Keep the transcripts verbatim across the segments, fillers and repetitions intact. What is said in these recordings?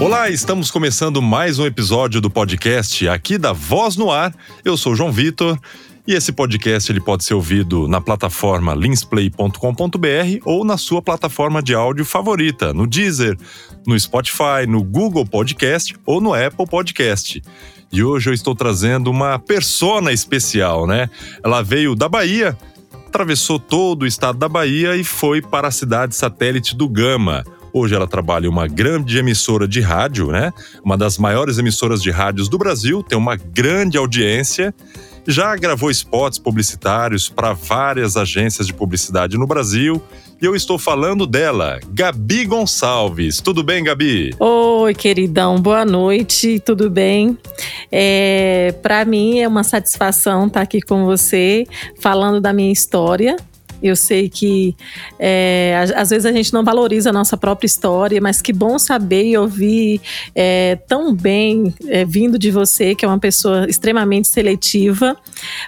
Olá, estamos começando mais um episódio do podcast aqui da Voz no Ar. Eu sou o João Vitor e esse podcast ele pode ser ouvido na plataforma lins play ponto com ponto b r ou na sua plataforma de áudio favorita, no Deezer, no Spotify, no Google Podcast ou no Apple Podcast. E hoje eu estou trazendo uma persona especial, né? Ela veio da Bahia, atravessou todo o estado da Bahia e foi para a cidade satélite do Gama. Hoje ela trabalha em uma grande emissora de rádio, né? Uma das maiores emissoras de rádios do Brasil, tem uma grande audiência. Já gravou spots publicitários para várias agências de publicidade no Brasil. E eu estou falando dela, Gabi Gonçalves. Tudo bem, Gabi? Oi, queridão. Boa noite. Tudo bem? É, para mim é uma satisfação estar aqui com você, falando da minha história. Eu sei que é, às vezes a gente não valoriza a nossa própria história, mas que bom saber e ouvir é, tão bem é, vindo de você, que é uma pessoa extremamente seletiva.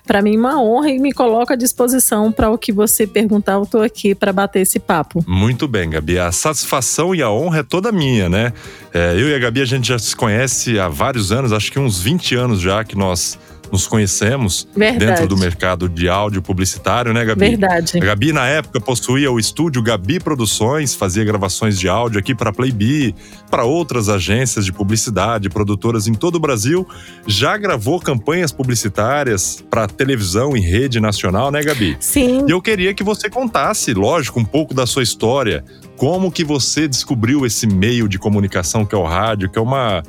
Para mim é uma honra e me coloco à disposição para o que você perguntar. Eu estou aqui para bater esse papo. Muito bem, Gabi. A satisfação e a honra é toda minha, né? É, eu e a Gabi a gente já se conhece há vários anos, acho que uns vinte anos já que nós... nos conhecemos. Verdade. Dentro do mercado de áudio publicitário, né, Gabi? Verdade. A Gabi, na época, possuía o estúdio Gabi Produções, fazia gravações de áudio aqui para a Playbee, para outras agências de publicidade, produtoras em todo o Brasil. Já gravou campanhas publicitárias para televisão e rede nacional, né, Gabi? Sim. E eu queria que você contasse, lógico, um pouco da sua história. Como que você descobriu esse meio de comunicação que é o rádio, que é uma...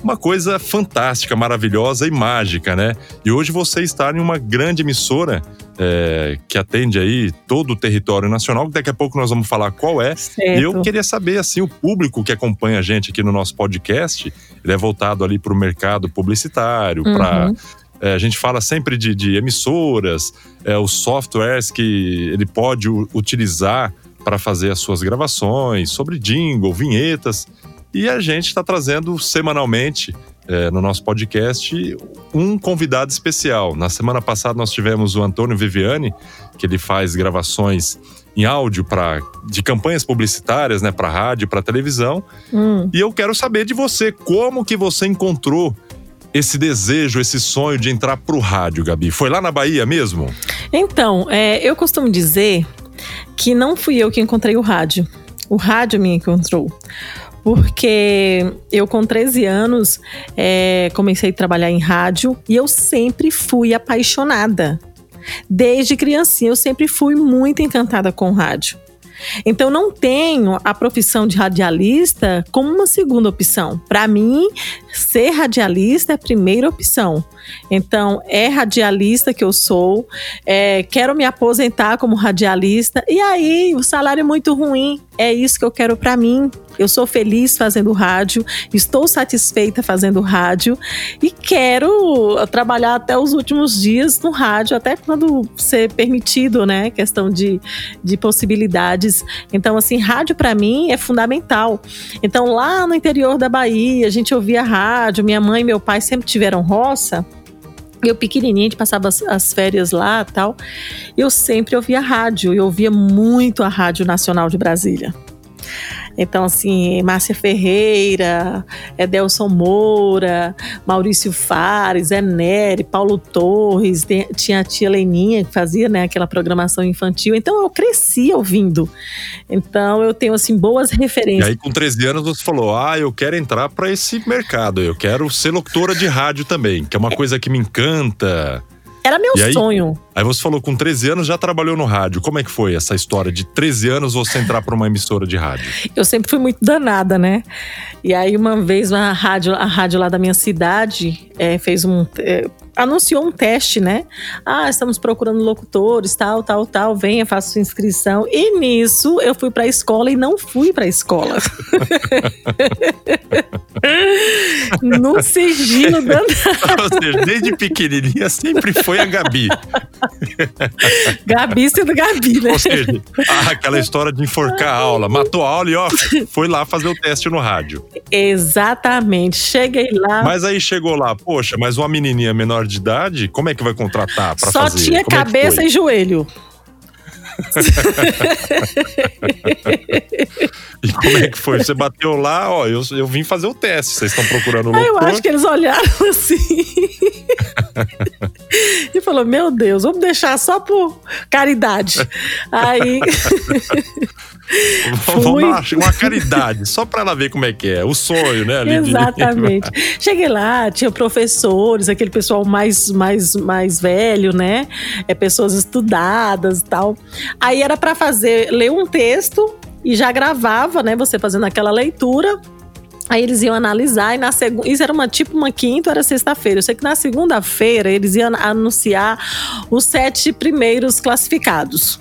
Uma coisa fantástica, maravilhosa e mágica, né? E hoje você está em uma grande emissora é, que atende aí todo o território nacional. Daqui a pouco nós vamos falar qual é. Certo. E eu queria saber, assim, o público que acompanha a gente aqui no nosso podcast, ele é voltado ali para o mercado publicitário, uhum. para... É, a gente fala sempre de, de emissoras, é, os softwares que ele pode utilizar para fazer as suas gravações, sobre jingle, vinhetas... E a gente está trazendo semanalmente, é, no nosso podcast, um convidado especial. Na semana passada nós tivemos o Antônio Viviane, que ele faz gravações em áudio pra, de campanhas publicitárias, né, para rádio, para televisão. Hum. E eu quero saber de você, como que você encontrou esse desejo, esse sonho de entrar pro rádio, Gabi? Foi lá na Bahia mesmo? Então, é, eu costumo dizer que não fui eu que encontrei o rádio. O rádio me encontrou. Porque eu com treze anos é, comecei a trabalhar em rádio e eu sempre fui apaixonada. Desde criancinha eu sempre fui muito encantada com rádio. Então não tenho a profissão de radialista como uma segunda opção. Para mim, ser radialista é a primeira opção. Então é radialista que eu sou, é, quero me aposentar como radialista. E aí o salário é muito ruim, é isso que eu quero para mim. Eu sou feliz fazendo rádio, estou satisfeita fazendo rádio e quero trabalhar até os últimos dias no rádio, até quando ser permitido, né? Questão de, de possibilidades. Então, assim, rádio para mim é fundamental. Então, lá no interior da Bahia, a gente ouvia rádio, minha mãe e meu pai sempre tiveram roça. Eu pequenininha, a gente passava as, as férias lá e tal. Eu sempre ouvia rádio, eu ouvia muito a Rádio Nacional de Brasília. Então, assim, Márcia Ferreira, Edelson Moura, Maurício Fares, Zé Nery, Paulo Torres, tinha a tia Leninha que fazia, né, aquela programação infantil. Então, eu cresci ouvindo. Então, eu tenho, assim, boas referências. E aí, com treze anos, você falou, ah, eu quero entrar para esse mercado, eu quero ser locutora de rádio também, que é uma coisa que me encanta. Era meu aí, sonho. Aí você falou, com treze anos já trabalhou no rádio. Como é que foi essa história de treze anos você entrar para uma emissora de rádio? Eu sempre fui muito danada, né? E aí uma vez a rádio, a rádio lá da minha cidade é, fez um... É, anunciou um teste, né? Ah, estamos procurando locutores, tal, tal, tal. Venha, faça sua inscrição. E nisso, eu fui pra escola e não fui pra escola. No sigilo danado. Ou seja, desde pequenininha sempre foi a Gabi. Gabi sendo Gabi, né? Ou seja, aquela história de enforcar a aula. Matou a aula e ó, foi lá fazer o teste no rádio. Exatamente. Cheguei lá. Mas aí chegou lá, poxa, mas uma menininha menor de idade, como é que vai contratar pra fazer? Só tinha cabeça e joelho. E como é que foi? Você bateu lá, ó, eu, eu vim fazer o teste, vocês estão procurando o locutor. Eu acho que eles olharam assim e falou, meu Deus, vamos deixar só por caridade. Aí... Vamos lá, uma caridade, só pra ela ver como é que é, o sonho, né? Ali exatamente. De... Cheguei lá, tinha professores, aquele pessoal mais, mais, mais velho, né? É, pessoas estudadas e tal. Aí era pra fazer, ler um texto e já gravava, né? Você fazendo aquela leitura. Aí eles iam analisar e na segunda, isso era uma tipo uma quinta, era sexta-feira. Eu sei que na segunda-feira eles iam anunciar os sete primeiros classificados.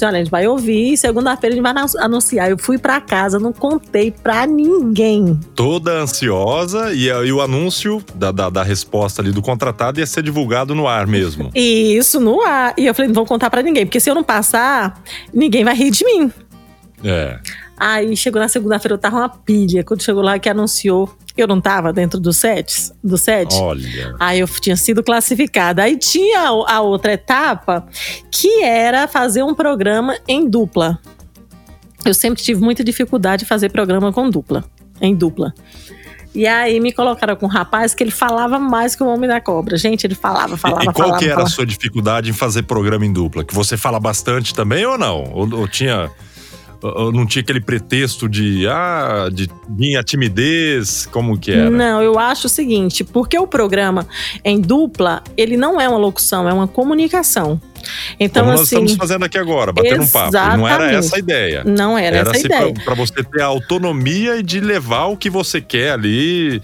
Olha, a gente vai ouvir, segunda-feira a gente vai anunciar. Eu fui pra casa, não contei pra ninguém. Toda ansiosa, e, e o anúncio da, da, da resposta ali do contratado ia ser divulgado no ar mesmo. Isso, no ar. E eu falei, não vou contar pra ninguém, porque se eu não passar, ninguém vai rir de mim. É. Aí chegou na segunda-feira, eu tava uma pilha. Quando chegou lá que anunciou, eu não tava dentro do set, do set. Olha. Aí eu tinha sido classificada. Aí tinha a outra etapa, que era fazer um programa em dupla. Eu sempre tive muita dificuldade de fazer programa com dupla, em dupla. E aí me colocaram com um rapaz que ele falava mais que o Homem da Cobra. Gente, ele falava, falava, falava. E qual falava, que era falava. A sua dificuldade em fazer programa em dupla? Que você fala bastante também ou não? Ou, ou tinha... Não tinha aquele pretexto de, ah, de minha timidez, como que era? Não, eu acho o seguinte, porque o programa em dupla, ele não é uma locução, é uma comunicação. Então, como nós assim, estamos fazendo aqui agora, batendo um papo. Não era essa a ideia. Não era, era essa a ideia. Para você ter a autonomia e de levar o que você quer ali...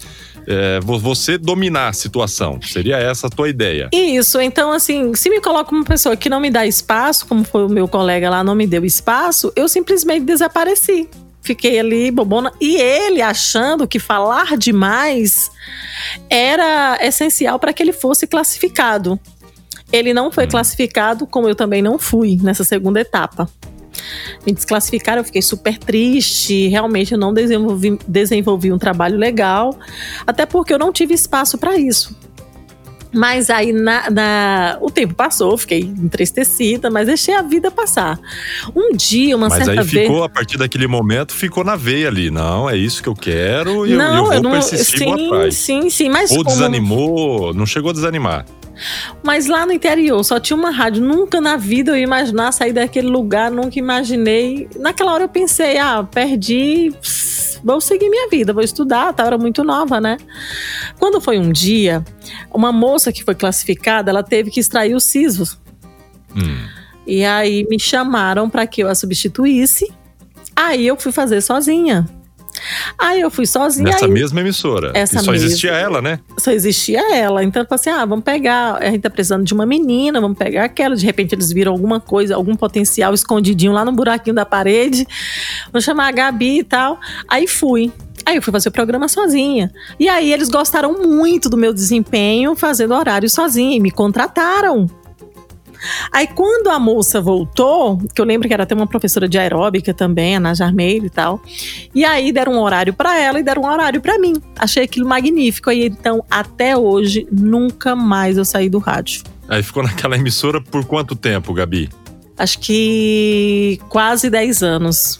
É, você dominar a situação. Seria essa a tua ideia. Isso, então assim, se me coloca uma pessoa que não me dá espaço, como foi o meu colega lá, não me deu espaço, eu simplesmente desapareci. Fiquei ali bobona. E ele achando que falar demais era essencial para que ele fosse classificado. Ele não foi hum. classificado, como eu também não fui nessa segunda etapa. Me desclassificaram, eu fiquei super triste. Realmente eu não desenvolvi, desenvolvi um trabalho legal, até porque eu não tive espaço para isso. Mas aí na, na, o tempo passou, fiquei entristecida, mas deixei a vida passar. Um dia, uma mas certa vez... Mas aí ficou, vez... a partir daquele momento, ficou na veia ali. Não, é isso que eu quero e não, eu, eu vou eu não, persistir sim, vou atrás. Sim, sim, mas ou como... desanimou, não chegou a desanimar. Mas lá no interior só tinha uma rádio. Nunca na vida eu ia imaginar sair daquele lugar, nunca imaginei. Naquela hora eu pensei, ah, perdi, vou seguir minha vida, vou estudar, tá, eu era muito nova, né? Quando foi um dia, uma moça que foi classificada, ela teve que extrair o siso. Hum. E aí me chamaram para que eu a substituísse. Aí eu fui fazer sozinha. Aí eu fui sozinha. Nessa aí, mesma emissora. Essa só mesma, existia ela, né? Só existia ela. Então eu falei assim, ah, vamos pegar, a gente tá precisando de uma menina, vamos pegar aquela. De repente eles viram alguma coisa, algum potencial escondidinho lá no buraquinho da parede. Vou chamar a Gabi e tal. Aí fui. Aí eu fui fazer o programa sozinha. E aí eles gostaram muito do meu desempenho fazendo horário sozinha e me contrataram. Aí quando a moça voltou, que eu lembro que era até uma professora de aeróbica também, a Ana Jarmeiro e tal, e aí deram um horário pra ela e deram um horário pra mim. Achei aquilo magnífico. Aí então, até hoje, nunca mais eu saí do rádio. Aí ficou naquela emissora por quanto tempo, Gabi? Acho que quase dez anos.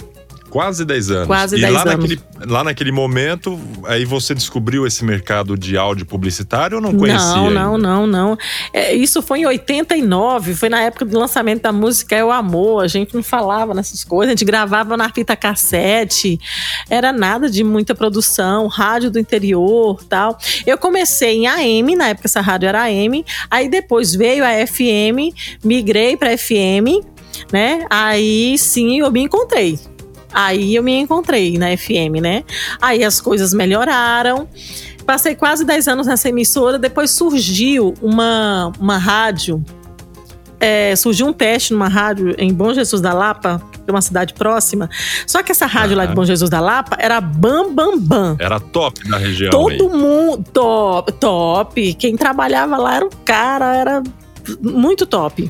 Quase dez anos. Quase dez anos. E lá naquele, lá naquele momento, aí você descobriu esse mercado de áudio publicitário ou não conhecia? Não, não, ainda? não, não. É, isso foi em oitenta e nove, foi na época do lançamento da música É o Amor. A gente não falava nessas coisas, a gente gravava na fita cassete. Era nada de muita produção, rádio do interior e tal. Eu comecei em A M, na época essa rádio era A M. Aí depois veio a F M, migrei pra F M, né? Aí sim eu me encontrei. Aí eu me encontrei na F M, né? Aí as coisas melhoraram. Passei quase dez anos nessa emissora. Depois surgiu uma, uma rádio. É, surgiu um teste numa rádio em Bom Jesus da Lapa, de uma cidade próxima. Só que essa rádio ah, lá de Bom Jesus da Lapa era bam, bam, bam. Era top na região. Todo aí. mundo... Top, top. Quem trabalhava lá era o cara, era... muito top.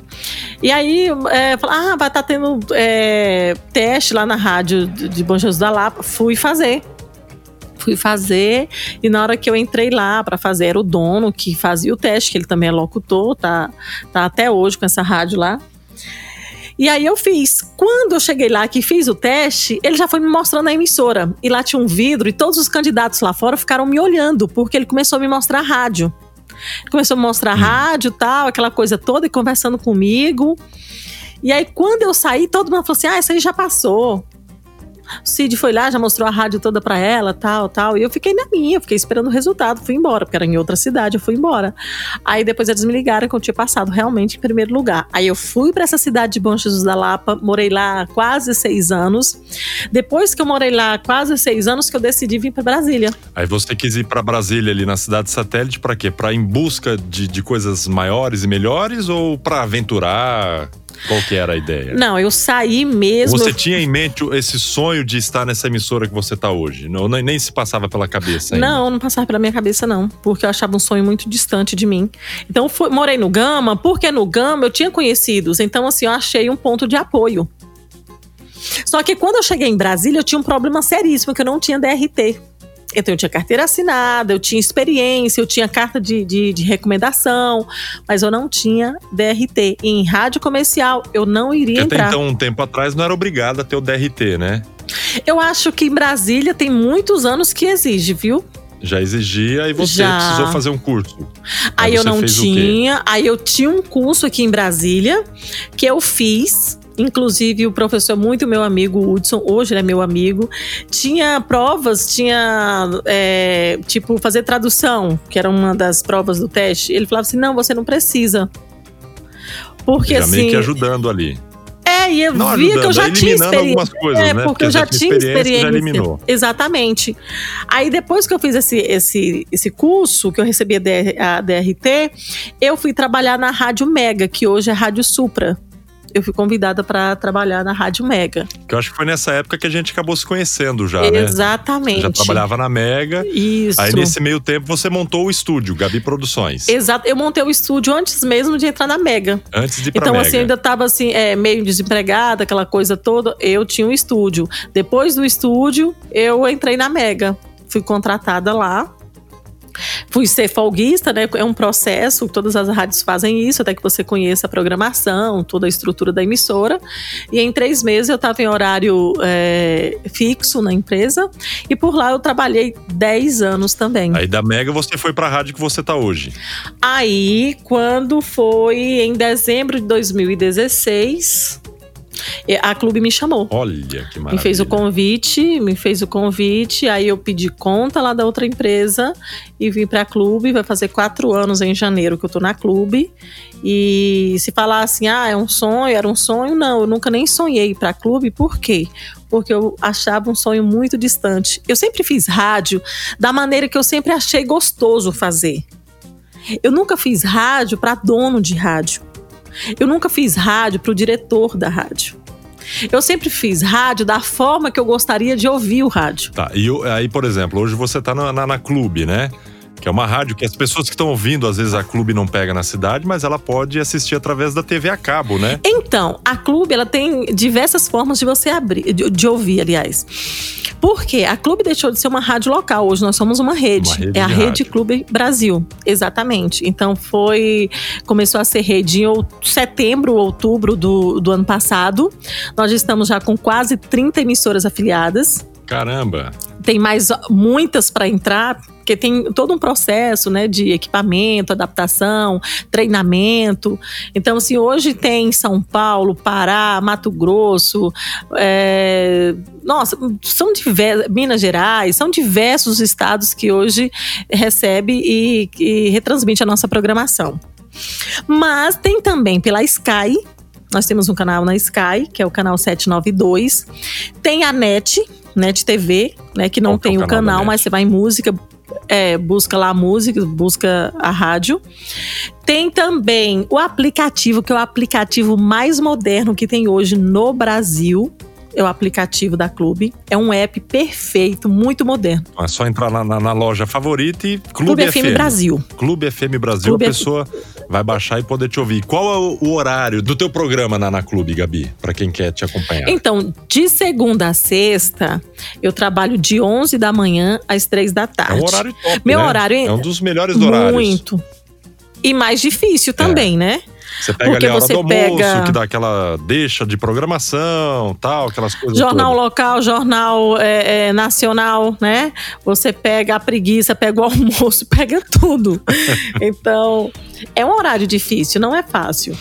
E aí é, falaram, ah, vai estar tá tendo é, teste lá na rádio de Bom Jesus da Lapa. Fui fazer fui fazer e na hora que eu entrei lá para fazer, era o dono que fazia o teste, que ele também é locutor, tá, tá até hoje com essa rádio lá. E aí eu fiz. Quando eu cheguei lá, que fiz o teste, ele já foi me mostrando a emissora. E lá tinha um vidro e todos os candidatos lá fora ficaram me olhando, porque ele começou a me mostrar rádio. Ele começou a me mostrar hum. rádio e tal, aquela coisa toda, e conversando comigo. E aí quando eu saí, todo mundo falou assim, ah, isso aí já passou. O Cid foi lá, já mostrou a rádio toda pra ela, tal, tal. E eu fiquei na minha, fiquei esperando o resultado. Fui embora, porque era em outra cidade, eu fui embora. Aí depois eles me ligaram que eu tinha passado realmente em primeiro lugar. Aí eu fui pra essa cidade de Bom Jesus da Lapa, morei lá quase seis anos. Depois que eu morei lá quase seis anos, que eu decidi vir pra Brasília. Aí você quis ir pra Brasília ali na cidade satélite pra quê? Pra ir em busca de, de coisas maiores e melhores ou pra aventurar? Qual que era a ideia? Não, eu saí mesmo. Você eu... tinha em mente esse sonho de estar nessa emissora que você está hoje? Não, nem se passava pela cabeça ainda? Não, não passava pela minha cabeça não, porque eu achava um sonho muito distante de mim. Então fui, morei no Gama, porque no Gama eu tinha conhecidos, então assim, eu achei um ponto de apoio. Só que quando eu cheguei em Brasília, eu tinha um problema seríssimo, que eu não tinha D R T. Então eu tinha carteira assinada, eu tinha experiência, eu tinha carta de, de, de recomendação, mas eu não tinha D R T. E em rádio comercial eu não iria Porque entrar. Até então, um tempo atrás, não era obrigada a ter o D R T, né? Eu acho que em Brasília tem muitos anos que exige, viu? Já exigia, e você Já. precisou fazer um curso. Aí, aí eu não tinha, aí eu tinha um curso aqui em Brasília que eu fiz. Inclusive o professor, muito meu amigo Hudson, hoje ele é meu amigo, tinha provas, tinha é, tipo fazer tradução, que era uma das provas do teste. Ele falava assim, não, você não precisa, porque já assim, meio que ajudando ali. É, e eu não vi ajudando, que eu já tinha experiência. Coisas, é, né? porque, porque eu já, já tinha experiência. experiência. Já eliminou. Exatamente. Aí depois que eu fiz esse, esse, esse curso, que eu recebi a D R T, eu fui trabalhar na Rádio Mega, que hoje é Rádio Supra. Eu fui convidada para trabalhar na Rádio Mega. Que eu acho que foi nessa época que a gente acabou se conhecendo já, né? Exatamente. Já trabalhava na Mega. Isso. Aí nesse meio tempo você montou o estúdio, Gabi Produções. Exato. Eu montei o estúdio antes mesmo de entrar na Mega. Antes de ir pra Mega. Então assim, eu ainda tava assim, é, meio desempregada, aquela coisa toda. Eu tinha um estúdio. Depois do estúdio, eu entrei na Mega. Fui contratada lá. Fui ser folguista, né? É um processo, todas as rádios fazem isso, até que você conheça a programação, toda a estrutura da emissora. E em três meses eu estava em horário é, fixo na empresa. E por lá eu trabalhei dez anos também. Aí da Mega você foi para a rádio que você está hoje. Aí, quando foi em dezembro de dois mil e dezesseis... a Clube me chamou. Olha, que maravilha. Me fez o convite, me fez o convite, aí eu pedi conta lá da outra empresa e vim pra Clube. Vai fazer quatro anos em janeiro que eu tô na Clube. E se falar assim, ah, é um sonho, era um sonho, não, eu nunca nem sonhei pra Clube. Por quê? Porque eu achava um sonho muito distante. Eu sempre fiz rádio da maneira que eu sempre achei gostoso fazer. Eu nunca fiz rádio pra dono de rádio. Eu nunca fiz rádio para o diretor da rádio. Eu sempre fiz rádio da forma que eu gostaria de ouvir o rádio. Tá, e aí, por exemplo, hoje você está na, na, na Clube, né? Que é uma rádio que as pessoas que estão ouvindo, às vezes a Clube não pega na cidade, mas ela pode assistir através da T V a cabo, né? Então, a Clube, ela tem diversas formas de você abrir, de, de ouvir, aliás. Porque a Clube deixou de ser uma rádio local, hoje nós somos uma rede. Uma rede é a Rede rádio. Clube Brasil, exatamente. Então foi, começou a ser rede em setembro, outubro do, do ano passado. Nós estamos já com quase trinta emissoras afiliadas. Caramba! Tem mais muitas para entrar, porque tem todo um processo, né, de equipamento, adaptação, treinamento. Então, assim, hoje tem São Paulo, Pará, Mato Grosso, é... nossa, são diversos, Minas Gerais, são diversos estados que hoje recebe e, e retransmite a nossa programação. Mas tem também pela Sky, nós temos um canal na Sky, que é o canal sete nove dois, tem a NET, NET T V, né, que não Qual tem é o canal, canal mas você vai em música, é, busca lá a música, busca a rádio. Tem também o aplicativo, que é o aplicativo mais moderno que tem hoje no Brasil. É o aplicativo da Clube. É um app perfeito, muito moderno. É só entrar na, na, na loja favorita e Clube, Clube F M Brasil. Clube F M Brasil, Clube a pessoa F... vai baixar e poder te ouvir. Qual é o, o horário do teu programa na, na Clube, Gabi? Para quem quer te acompanhar. Então, de segunda a sexta, eu trabalho de onze da manhã às três da tarde. É um horário top, Meu né? horário é... é um dos melhores horários. Muito. E mais difícil também, é. né? Você pega Porque ali a hora do almoço, pega... que dá aquela deixa de programação, tal, aquelas coisas. Jornal todas. Local, jornal é, é, nacional, né? Você pega a preguiça, pega o almoço, pega tudo. Então, é um horário difícil, não é fácil.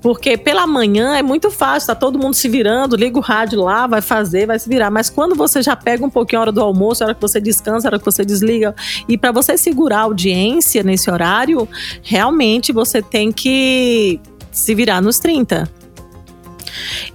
Porque pela manhã é muito fácil, tá todo mundo se virando, liga o rádio lá, vai fazer, vai se virar. Mas quando você já pega um pouquinho a hora do almoço, a hora que você descansa, a hora que você desliga, e para você segurar a audiência nesse horário, realmente você tem que se virar nos trinta.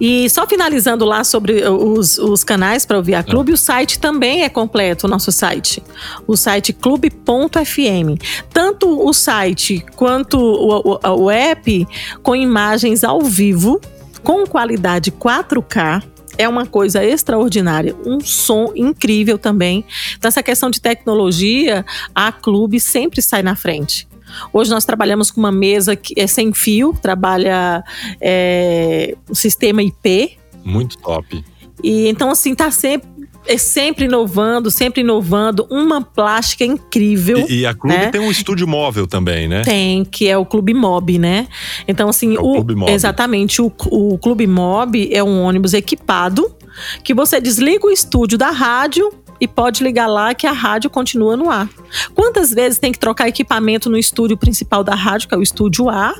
E só finalizando lá sobre os, os canais para ouvir a Clube, o site também é completo, o nosso site. O site clube ponto f m. Tanto o site quanto o, o, o app com imagens ao vivo, com qualidade quatro K. É uma coisa extraordinária, um som incrível também. Então essa questão de tecnologia, a Clube sempre sai na frente. Hoje nós trabalhamos com uma mesa que é sem fio, trabalha é, o sistema I P. Muito top. E então assim, tá sempre, é sempre inovando, sempre inovando. Uma plástica incrível. E, e a Clube, né? Tem um estúdio móvel também, né? Tem, que é o Clube Mob, né? Então assim, é o, o Clube Mob. Exatamente, o, o Clube Mob é um ônibus equipado que você desliga o estúdio da rádio e pode ligar lá que a rádio continua no ar. Quantas vezes tem que trocar equipamento no estúdio principal da rádio, que é o estúdio A,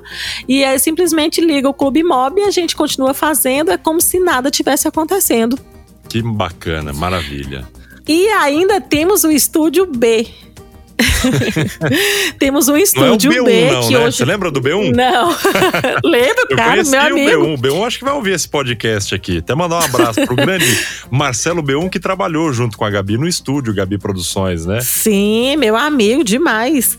e aí simplesmente liga o Clube Mob e a gente continua fazendo, é como se nada tivesse acontecendo. Que bacana, maravilha. E ainda temos o estúdio B. Temos um estúdio não é o B um, B não, que né? Hoje... Você lembra do B um? Não. Lembro, eu cara, meu amigo. O B um. B um acho que vai ouvir esse podcast aqui. Até mandar um abraço pro grande Marcelo B um, que trabalhou junto com a Gabi no estúdio Gabi Produções, né? Sim, meu amigo, demais.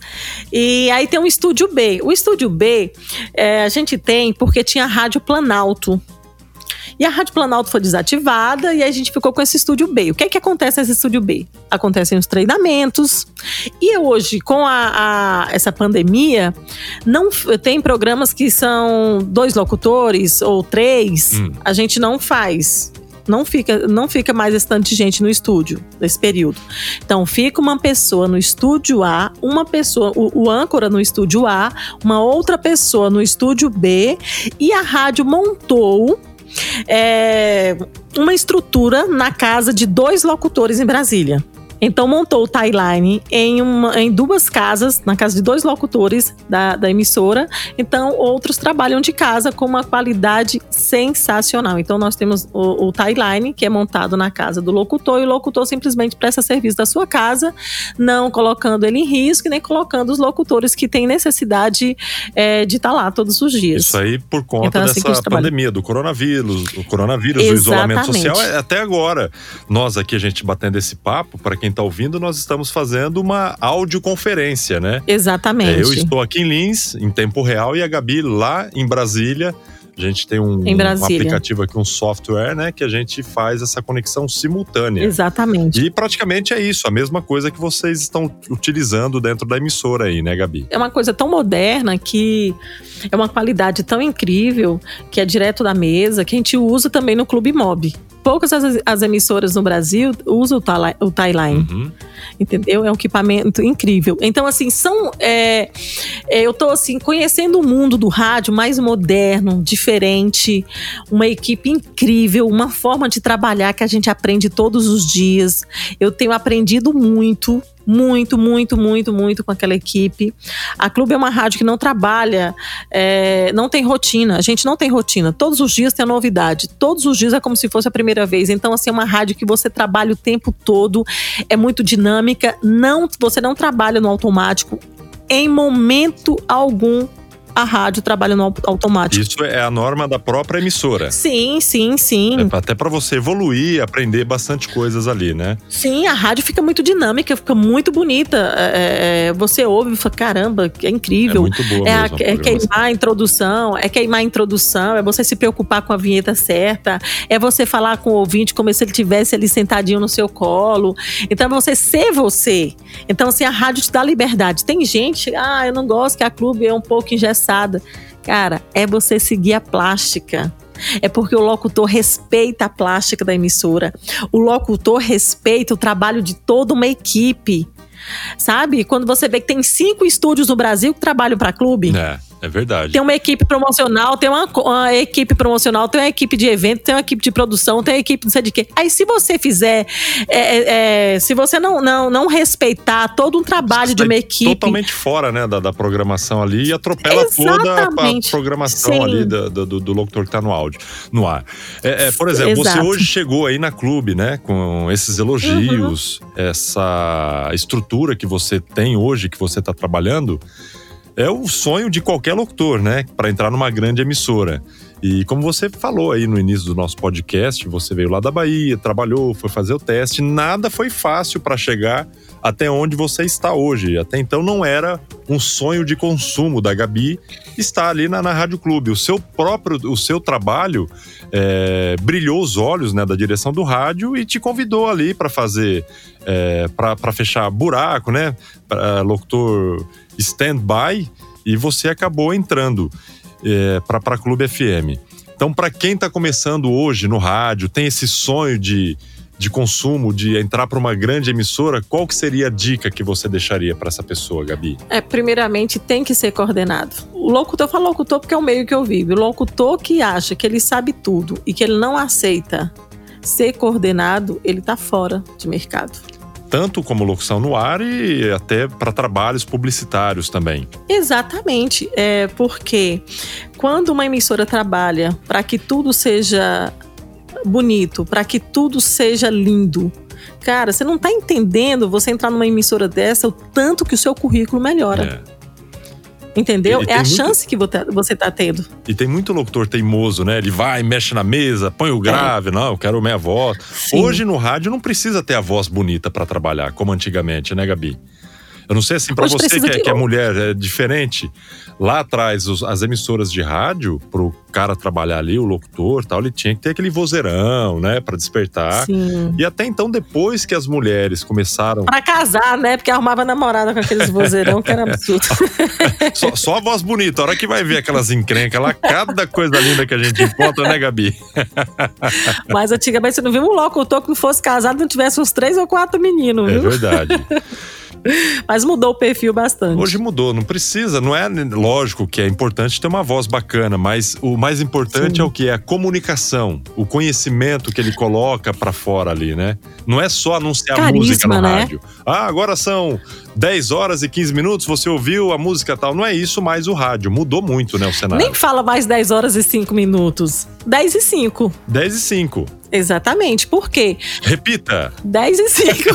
E aí tem um estúdio B. O estúdio B é, a gente tem porque tinha a Rádio Planalto. E a Rádio Planalto foi desativada e a gente ficou com esse estúdio B. O que é que acontece nesse estúdio B? Acontecem os treinamentos. E hoje, com a, a, essa pandemia, não, tem programas que são dois locutores ou três. Hum. A gente não faz. Não fica, não fica mais esse tanto de gente no estúdio nesse período. Então fica uma pessoa no estúdio A, uma pessoa, o, o âncora no estúdio A, uma outra pessoa no estúdio B. E a rádio montou... É uma estrutura na casa de dois locutores em Brasília. Então montou o timeline em, uma, em duas casas, na casa de dois locutores da, da emissora. Então outros trabalham de casa com uma qualidade sensacional. Então nós temos o, o timeline que é montado na casa do locutor, e o locutor simplesmente presta serviço da sua casa, não colocando ele em risco e nem colocando os locutores que têm necessidade é, de estar lá todos os dias. Isso aí por conta então, assim dessa pandemia, do coronavírus, do coronavírus, do isolamento social. Até agora, nós aqui a gente batendo esse papo, para quem está ouvindo, nós estamos fazendo uma audioconferência, né? Exatamente. É, eu estou aqui em Lins, em tempo real, e a Gabi lá em Brasília. A gente tem um, um aplicativo aqui, um software, né? Que a gente faz essa conexão simultânea. Exatamente. E praticamente é isso, a mesma coisa que vocês estão utilizando dentro da emissora aí, né, Gabi? É uma coisa tão moderna, que é uma qualidade tão incrível, que é direto da mesa, que a gente usa também no Clube Mob. Poucas as, as emissoras no Brasil usam o timeline, uhum. Entendeu? É um equipamento incrível. Então, assim, são... É, é, eu tô, assim, conhecendo o mundo do rádio mais moderno, diferente, uma equipe incrível, uma forma de trabalhar que a gente aprende todos os dias. Eu tenho aprendido muito, muito, muito, muito, muito com aquela equipe. A Clube é uma rádio que não trabalha, é, não tem rotina. A gente não tem rotina. Todos os dias tem novidade. Todos os dias é como se fosse a primeira vez. Então, assim, é uma rádio que você trabalha o tempo todo. É muito dinâmica. Não, você não trabalha no automático. Em momento algum, a rádio trabalha no automático. Isso é a norma da própria emissora. Sim, sim, sim. É até para você evoluir, aprender bastante coisas ali, né? Sim, a rádio fica muito dinâmica, fica muito bonita. É, você ouve e fala, caramba, é incrível. É muito boa é, mesmo, a, é queimar a introdução, é queimar a introdução, é você se preocupar com a vinheta certa, é você falar com o ouvinte como se ele estivesse ali sentadinho no seu colo. Então é você ser você. Então assim, a rádio te dá liberdade. Tem gente, ah, eu não gosto que a Clube é um pouco engessada. Cara, é você seguir a plástica. É porque o locutor respeita a plástica da emissora. O locutor respeita o trabalho de toda uma equipe. Sabe? Quando você vê que tem cinco estúdios no Brasil que trabalham para Clube. É. É verdade. Tem uma equipe promocional, tem uma, uma equipe promocional, tem uma equipe de evento, tem uma equipe de produção, tem uma equipe não sei de quê. Aí se você fizer, é, é, se você não, não, não respeitar todo um trabalho de uma equipe… Totalmente fora, né, da, da programação ali e atropela exatamente. Toda a programação sim. ali do, do, do locutor que tá no áudio, no ar. É, é, por exemplo, exato. Você hoje chegou aí na Clube, né, com esses elogios, uhum. essa estrutura que você tem hoje, que você tá trabalhando… É o sonho de qualquer locutor, né? Para entrar numa grande emissora. E como você falou aí no início do nosso podcast, você veio lá da Bahia, trabalhou, foi fazer o teste. Nada foi fácil para chegar até onde você está hoje. Até então não era um sonho de consumo da Gabi estar ali na, na Rádio Clube. O seu próprio, o seu trabalho é, brilhou os olhos, né, da direção do rádio e te convidou ali para fazer, é, para fechar buraco, né? Pra, locutor... stand-by, e você acabou entrando é, para Clube F M. Então, para quem está começando hoje no rádio, tem esse sonho de, de consumo, de entrar para uma grande emissora, qual que seria a dica que você deixaria para essa pessoa, Gabi? É, primeiramente, tem que ser coordenado. O locutor, eu falo locutor porque é o meio que eu vivo. O locutor que acha que ele sabe tudo e que ele não aceita ser coordenado, ele está fora de mercado. Tanto como locução no ar e até para trabalhos publicitários também. Exatamente, é porque quando uma emissora trabalha para que tudo seja bonito, para que tudo seja lindo, cara, você não tá entendendo você entrar numa emissora dessa o tanto que o seu currículo melhora. É. Entendeu? É a muito... chance que você tá tendo. E tem muito locutor teimoso, né? Ele vai, mexe na mesa, põe o grave. É. Não, eu quero minha voz. Sim. Hoje no rádio não precisa ter a voz bonita pra trabalhar, como antigamente, né, Gabi? Eu não sei, assim, pra hoje você que é, de... que é mulher, é diferente. Lá atrás, os, as emissoras de rádio, pro cara trabalhar ali, o locutor e tal, ele tinha que ter aquele vozeirão, né, pra despertar. Sim. E até então, depois que as mulheres começaram… Pra casar, né, porque arrumava namorada com aqueles vozeirão, que era absurdo. só, só a voz bonita, a hora que vai ver aquelas encrencas lá, cada coisa linda que a gente encontra, né, Gabi? Mas antigamente, você não viu um locutor que não fosse casado, não tivesse uns três ou quatro meninos, viu? É verdade. Mas mudou o perfil bastante. Hoje mudou, não precisa, não é lógico que é importante ter uma voz bacana, mas o mais importante sim. é o que? É a comunicação, o conhecimento que ele coloca pra fora ali, né? Não é só anunciar carisma, música no né? rádio. Ah, agora são dez horas e quinze minutos, você ouviu a música tal. Não é isso mais o rádio, mudou muito, né, o cenário. Nem fala mais dez horas e cinco minutos, dez e cinco. dez e cinco. Exatamente, por quê? Repita! dez e cinco.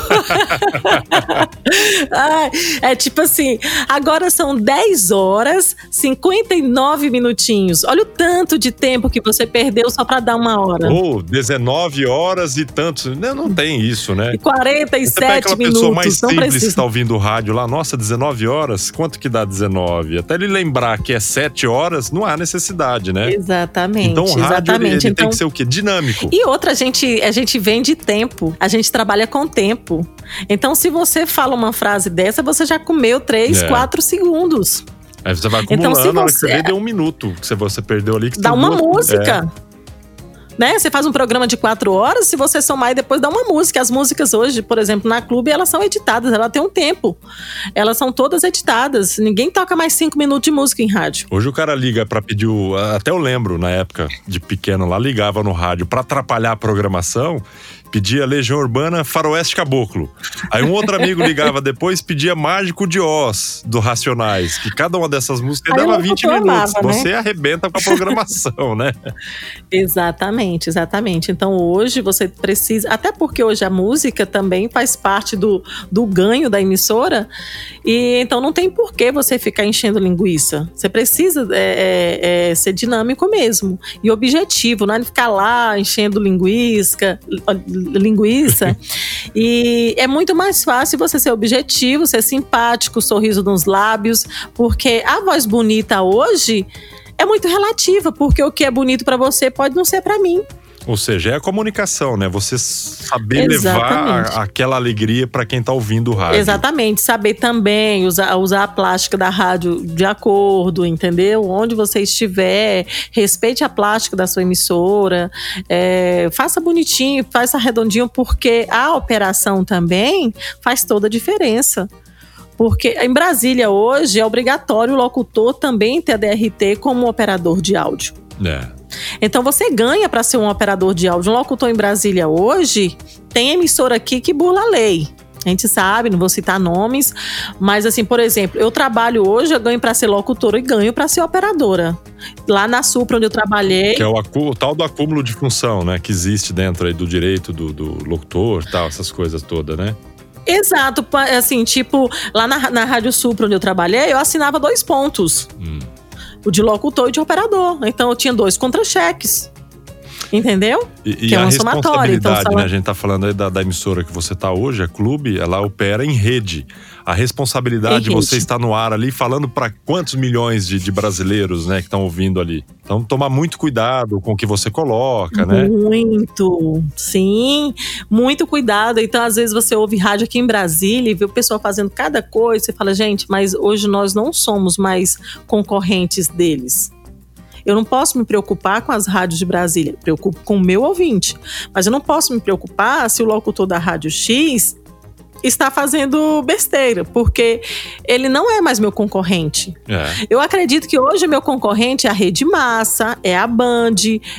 ah, é tipo assim, agora são dez horas e cinquenta e nove minutinhos. Olha o tanto de tempo que você perdeu só pra dar uma hora. Ou oh, dezenove horas e tantos. Não, não tem isso, né? E quarenta e sete minutos. Pessoa mais não simples precisa. Que tá ouvindo o rádio lá, nossa, dezenove horas? Quanto que dá dezenove? Até ele lembrar que é sete horas, não há necessidade, né? Exatamente. Então o rádio ele, ele então... tem que ser o quê? Dinâmico. E outra, a gente, a gente vende tempo, a gente trabalha com tempo. Então, se você fala uma frase dessa, você já comeu três, quatro segundos. Aí você vai acumulando, então, se você... a hora que você vê, deu um minuto que você perdeu ali. Que dá uma duas... música. É. Né? Você faz um programa de quatro horas, se você somar e depois dá uma música. As músicas hoje, por exemplo, na Clube, elas são editadas, ela tem um tempo. Elas são todas editadas. Ninguém toca mais cinco minutos de música em rádio. Hoje o cara liga pra pedir, o... até eu lembro, na época de pequeno lá, ligava no rádio pra atrapalhar a programação, pedia Legião Urbana, Faroeste Caboclo. Aí um outro amigo ligava depois, pedia Mágico de Oz, do Racionais, que cada uma dessas músicas dava vinte minutos. Amava, você né? arrebenta com a programação, né? Exatamente. Exatamente. Então hoje você precisa, até porque hoje a música também faz parte do, do ganho da emissora, e então não tem por que você ficar enchendo linguiça. Você precisa é, é, ser dinâmico mesmo e objetivo, não é ficar lá enchendo linguiça, linguiça. E é muito mais fácil você ser objetivo, ser simpático, sorriso nos lábios, porque a voz bonita hoje é muito relativa, porque o que é bonito pra você pode não ser pra mim. Ou seja, é a comunicação, né? Você saber exatamente. Levar a, aquela alegria pra quem tá ouvindo o rádio. Exatamente, saber também usar, usar a plástica da rádio de acordo, entendeu? Onde você estiver, respeite a plástica da sua emissora, é, faça bonitinho, faça redondinho, porque a operação também faz toda a diferença. Porque em Brasília hoje é obrigatório o locutor também ter a D R T como operador de áudio. É. Então você ganha para ser um operador de áudio. Um locutor em Brasília hoje tem emissora aqui que burla a lei. A gente sabe, não vou citar nomes, mas assim, por exemplo, eu trabalho hoje, eu ganho para ser locutora e ganho para ser operadora. Lá na Supra, onde eu trabalhei... Que é o, acu- o tal do acúmulo de função, né? Que existe dentro aí do direito do, do locutor, tal, essas coisas todas, né? Exato. Assim, tipo, lá na, na Rádio Supra, onde eu trabalhei, eu assinava dois pontos. Hum. O de locutor e de operador. Então, eu tinha dois contra-cheques. Entendeu? E, e é a responsabilidade, então, sabe... né? A gente tá falando aí da, da emissora que você tá hoje, a Clube, ela opera em rede. A responsabilidade de você estar no ar ali falando para quantos milhões de, de brasileiros, né, que estão ouvindo ali. Então, tomar muito cuidado com o que você coloca, né? Muito, sim. Muito cuidado. Então, às vezes você ouve rádio aqui em Brasília e vê o pessoal fazendo cada coisa. Você fala, gente, mas hoje nós não somos mais concorrentes deles. Eu não posso me preocupar com as rádios de Brasília, eu me preocupo com o meu ouvinte. Mas eu não posso me preocupar se o locutor da Rádio X está fazendo besteira, porque ele não é mais meu concorrente. É. Eu acredito que hoje meu concorrente é a Rede Massa, é a Band,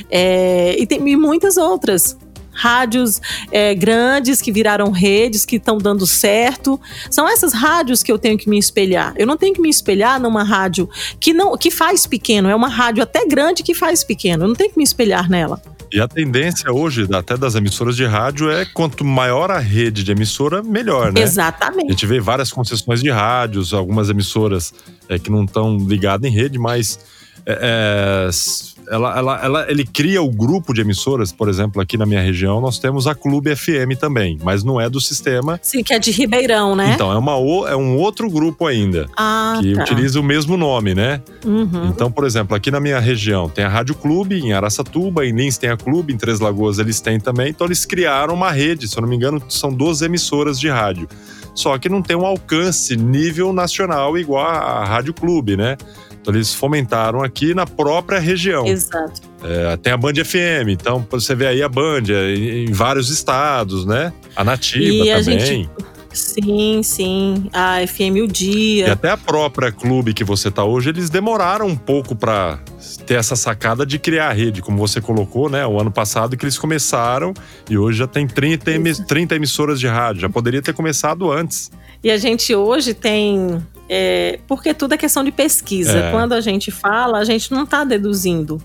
é... e tem e muitas outras. Rádios é, grandes que viraram redes, que estão dando certo. São essas rádios que eu tenho que me espelhar. Eu não tenho que me espelhar numa rádio que, não, que faz pequeno. É uma rádio até grande que faz pequeno. Eu não tenho que me espelhar nela. E a tendência hoje, até das emissoras de rádio, é quanto maior a rede de emissora, melhor, né? Exatamente. A gente vê várias concessões de rádios, algumas emissoras é, que não estão ligadas em rede, mas... É, é... Ela, ela, ela, ele cria o grupo de emissoras, por exemplo, aqui na minha região, nós temos a Clube F M também, mas não é do sistema. Sim, que é de Ribeirão, né? Então, é, uma, é um outro grupo ainda, ah, que tá. utiliza o mesmo nome, né? Uhum. Então, por exemplo, aqui na minha região tem a Rádio Clube, em Araçatuba, em Lins tem a Clube, em Três Lagoas eles têm também. Então, eles criaram uma rede, se eu não me engano, são doze emissoras de rádio. Só que não tem um alcance nível nacional igual a Rádio Clube, né? Então, eles fomentaram aqui na própria região. Exato. É, tem a Band F M, então você vê aí a Band em vários estados, né? A Nativa e também. A gente... Sim, sim. A F M O Dia. E até a própria Clube que você tá hoje, eles demoraram um pouco para ter essa sacada de criar a rede, como você colocou, né? O ano passado que eles começaram e hoje já tem trinta, em... trinta emissoras de rádio. Já poderia ter começado antes. E a gente hoje tem... É, porque tudo é questão de pesquisa. É. Quando a gente fala, a gente não está deduzindo.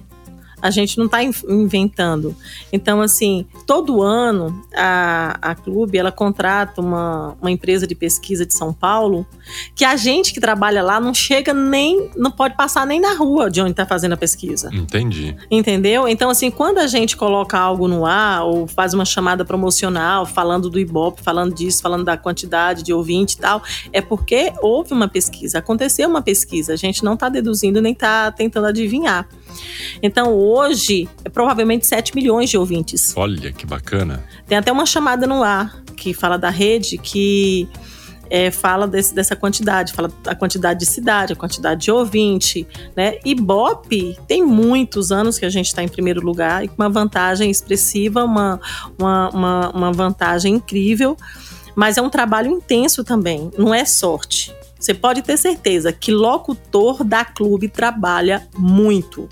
A gente não está in- inventando. Então, assim, todo ano a, a Clube, ela contrata uma, uma empresa de pesquisa de São Paulo, que a gente que trabalha lá não chega nem, não pode passar nem na rua de onde está fazendo a pesquisa. Entendi. Entendeu? Então, assim, quando a gente coloca algo no ar, ou faz uma chamada promocional, falando do Ibope, falando disso, falando da quantidade de ouvinte e tal, é porque houve uma pesquisa, aconteceu uma pesquisa, a gente não está deduzindo nem está tentando adivinhar. Então, hoje, é provavelmente sete milhões de ouvintes. Olha, que bacana. Tem até uma chamada no ar, que fala da rede, que é, fala desse, dessa quantidade. Fala a quantidade de cidade, a quantidade de ouvinte, né? Ibope tem muitos anos que a gente está em primeiro lugar, e com uma vantagem expressiva, uma, uma, uma, uma vantagem incrível. Mas é um trabalho intenso também, não é sorte. Você pode ter certeza que locutor da Clube trabalha muito.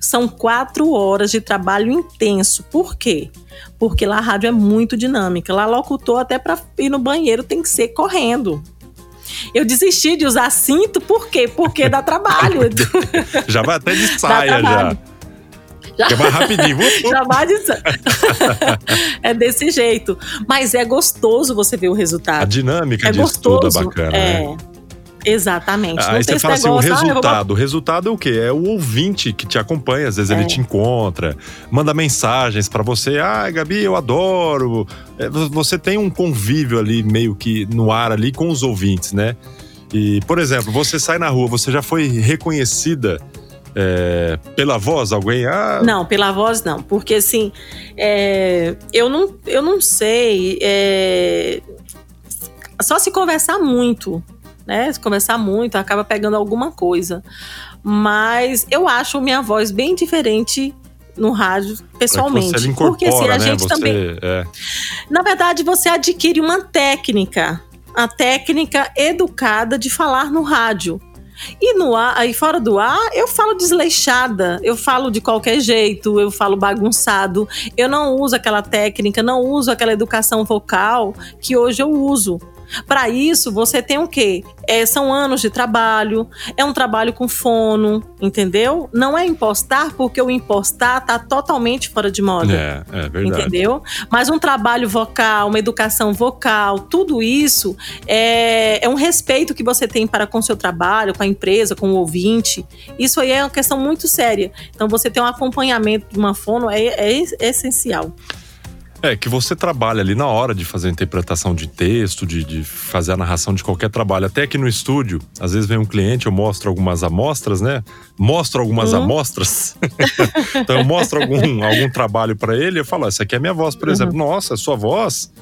São quatro horas de trabalho intenso. Por quê? Porque lá a rádio é muito dinâmica. Lá locutor até para ir no banheiro tem que ser correndo. Eu desisti de usar cinto, por quê? Porque dá trabalho. Já vai até de saia, já. Já vai rapidinho. Já vai de saia. É desse jeito. Mas é gostoso você ver o resultado. A dinâmica é disso gostoso. Tudo é bacana. É. Né? Exatamente. Aí não você fala assim, o resultado. Ah, o resultado é o quê? É o ouvinte que te acompanha, às vezes é. Ele te encontra, manda mensagens pra você. Ah, Gabi, eu adoro. Você tem um convívio ali, meio que no ar ali, com os ouvintes, né? E, por exemplo, você sai na rua, você já foi reconhecida é, pela voz? Alguém? Ah... Não, pela voz não. Porque, assim, é, eu, não, eu não sei. É, só se conversar muito. Né, se conversar muito, acaba pegando alguma coisa. Mas eu acho minha voz bem diferente no rádio, pessoalmente. Você incorpora, porque assim, a né? gente você, também... É. Na verdade, você adquire uma técnica. a técnica educada de falar no rádio. E no ar, aí fora do ar, eu falo desleixada, eu falo de qualquer jeito, eu falo bagunçado, eu não uso aquela técnica, não uso aquela educação vocal que hoje eu uso. Para isso, você tem o quê? É, são anos de trabalho, é um trabalho com fono, entendeu? Não é impostar, porque o impostar tá totalmente fora de moda. É, é verdade. Entendeu? Mas um trabalho vocal, uma educação vocal, tudo isso é, é um respeito que você tem para com o seu trabalho, com a empresa, com o ouvinte. Isso aí é uma questão muito séria. Então, você ter um acompanhamento de uma fono é, é, é essencial. É, que você trabalha ali na hora de fazer a interpretação de texto, de, de fazer a narração de qualquer trabalho. Até aqui no estúdio, às vezes vem um cliente, eu mostro algumas amostras, né? Mostro algumas uhum. amostras. Então eu mostro algum, algum trabalho pra ele e eu falo, essa aqui é minha voz, por uhum. exemplo. Nossa, é sua voz?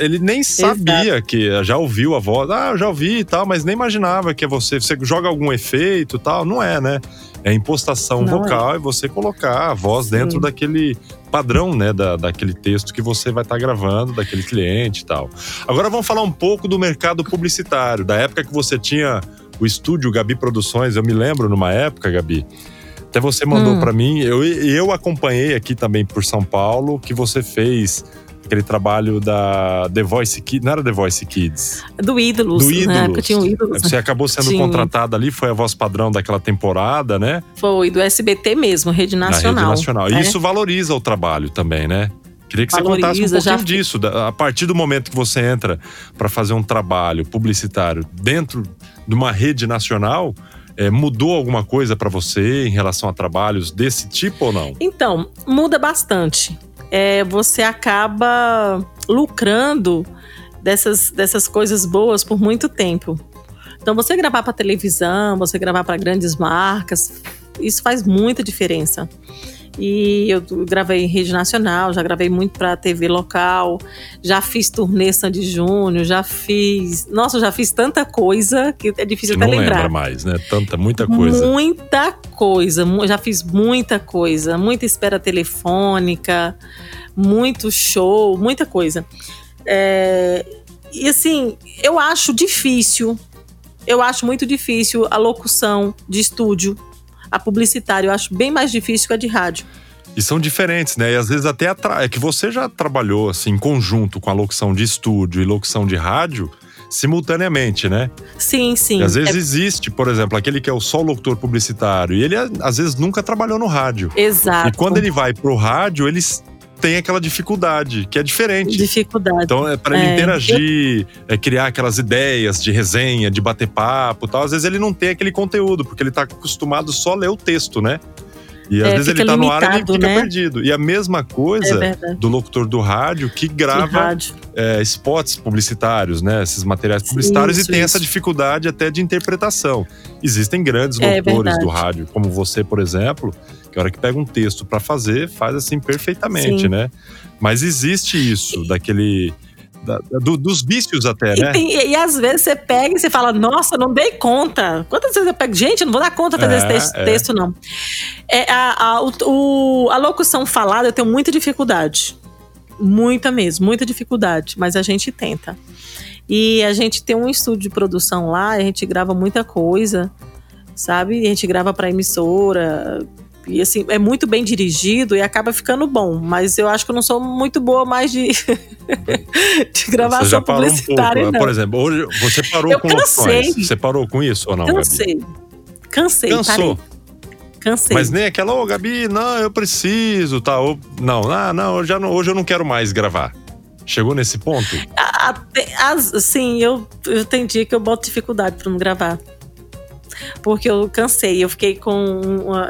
Ele nem sabia Exato. que já ouviu a voz. Ah, já ouvi e tal, mas nem imaginava que é você. Você joga algum efeito e tal. Não é, né? É impostação Não vocal é. e você colocar a voz dentro Sim. daquele padrão, né? Da, daquele texto que você vai estar tá gravando, daquele cliente e tal. Agora vamos falar um pouco do mercado publicitário. Da época que você tinha o estúdio Gabi Produções. Eu me lembro numa época, Gabi, até você mandou hum. para mim. Eu, eu acompanhei aqui também por São Paulo, que você fez... Aquele trabalho da The Voice Kids. Não era The Voice Kids? Do Ídolos. Do Ídolos. Na época tinha o Ídolos. Você acabou sendo Sim. contratada ali, foi a voz padrão daquela temporada, né? Foi, do S B T mesmo, Rede Nacional. Na Rede Nacional. É. E isso valoriza o trabalho também, né? Queria que valoriza, você contasse um pouquinho já... disso. A partir do momento que você entra para fazer um trabalho publicitário dentro de uma rede nacional... É, mudou alguma coisa para você em relação a trabalhos desse tipo ou não? Então, muda bastante. É, você acaba lucrando dessas, dessas coisas boas por muito tempo. Então, você gravar para televisão, você gravar para grandes marcas, isso faz muita diferença. E eu gravei em rede nacional, já gravei muito pra T V local, já fiz turnê Sandy Júnior, já fiz... Nossa, já fiz tanta coisa que é difícil até lembrar. Não lembra mais, né? Tanta, muita coisa. Muita coisa, já fiz muita coisa. Muita espera telefônica, muito show, muita coisa. É... E assim, eu acho difícil, eu acho muito difícil a locução de estúdio. A publicitária eu acho bem mais difícil que a de rádio. E são diferentes, né? E às vezes até atra... é que você já trabalhou assim em conjunto com a locução de estúdio e locução de rádio simultaneamente, né? Sim, sim. E às vezes é... existe, por exemplo, aquele que é o só locutor publicitário e ele às vezes nunca trabalhou no rádio. Exato. E quando ele vai pro rádio, ele tem aquela dificuldade, que é diferente. Dificuldade. Então, é para ele é. interagir, é criar aquelas ideias de resenha, de bater papo e tal. Às vezes ele não tem aquele conteúdo, porque ele tá acostumado só a ler o texto, né? E às é, vezes ele tá limitado, no ar e ele fica né? perdido. E a mesma coisa é do locutor do rádio que grava rádio. É, spots publicitários, né? Esses materiais publicitários isso, e tem isso. essa dificuldade até de interpretação. Existem grandes é locutores verdade. do rádio, como você, por exemplo, que a hora que pega um texto para fazer, faz assim perfeitamente, Sim. né? Mas existe isso, daquele... Da, do, dos vícios até, né? E, tem, e às vezes você pega e você fala, nossa, não dei conta. Quantas vezes eu pego? Gente, não vou dar conta de fazer é, esse texto, é. texto não. É, a, a, o, a locução falada eu tenho muita dificuldade. Muita mesmo, muita dificuldade. Mas a gente tenta. E a gente tem um estúdio de produção lá, a gente grava muita coisa, sabe? A gente grava pra emissora... E assim, é muito bem dirigido e acaba ficando bom. Mas eu acho que eu não sou muito boa mais de, de gravação publicitária, um pouco, não. Por exemplo, hoje você parou eu com opções. Você parou com isso ou não, cansei. Gabi? Cansei. Cansei, parei. Cansei. Mas nem aquela, ô oh, Gabi, não, eu preciso, tá? Ou, não, não, não, já não, hoje eu não quero mais gravar. Chegou nesse ponto? Até, assim, eu, eu entendi que eu boto dificuldade pra não gravar. Porque eu cansei, eu fiquei com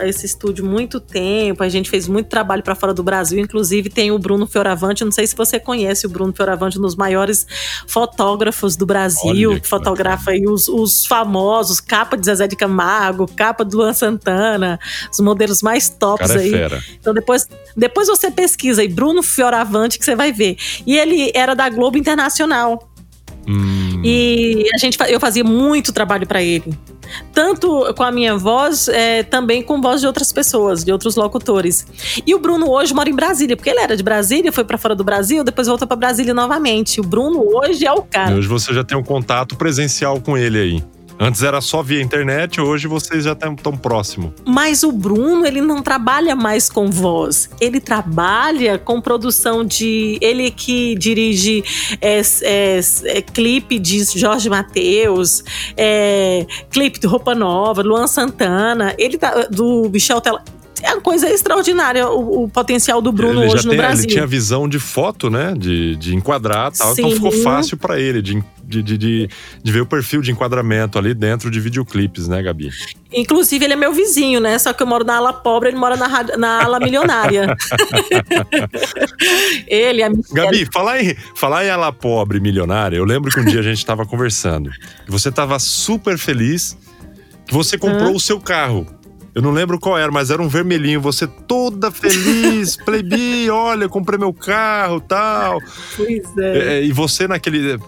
esse estúdio muito tempo, a gente fez muito trabalho para fora do Brasil, inclusive tem o Bruno Fioravanti, não sei se você conhece o Bruno Fioravanti, um dos maiores fotógrafos do Brasil, Olha que fotografa aí os, os famosos, capa de Zezé de Camargo, capa do Luan Santana, os modelos mais tops aí. O cara é fera. Então depois, depois você pesquisa aí, Bruno Fioravanti, que você vai ver. E ele era da Globo Internacional. Hum. E a gente, eu fazia muito trabalho para ele. tanto com a minha voz, é, também com voz de outras pessoas, de outros locutores. E o Bruno hoje mora em Brasília, porque ele era de Brasília, foi pra fora do Brasil, depois voltou pra Brasília novamente. O Bruno hoje é o cara. E hoje você já tem um contato presencial com ele aí. Antes era só via internet, hoje vocês já estão tão próximo. Mas o Bruno, ele não trabalha mais com voz. Ele trabalha com produção de... Ele que dirige é, é, é, clipe de Jorge Mateus, é, clipe de Roupa Nova, Luan Santana, ele tá, do Michel Teló. É uma coisa extraordinária o, o potencial do Bruno ele hoje no tem, Brasil. Ele tinha visão de foto, né? De, de enquadrar e tal. Sim. Então ficou fácil pra ele de, de, de, de, de ver o perfil de enquadramento ali dentro de videoclipes, né, Gabi? Inclusive, ele é meu vizinho, né? Só que eu moro na ala pobre, ele mora na, na ala milionária. Ele, a Gabi, falar em, falar em ala pobre, milionária, eu lembro que um dia a gente tava conversando. Você tava super feliz que você comprou hum. o seu carro. Eu não lembro qual era, mas era um vermelhinho. Você toda feliz, Playbee, olha, comprei meu carro e tal. Pois é. é. E você naquele...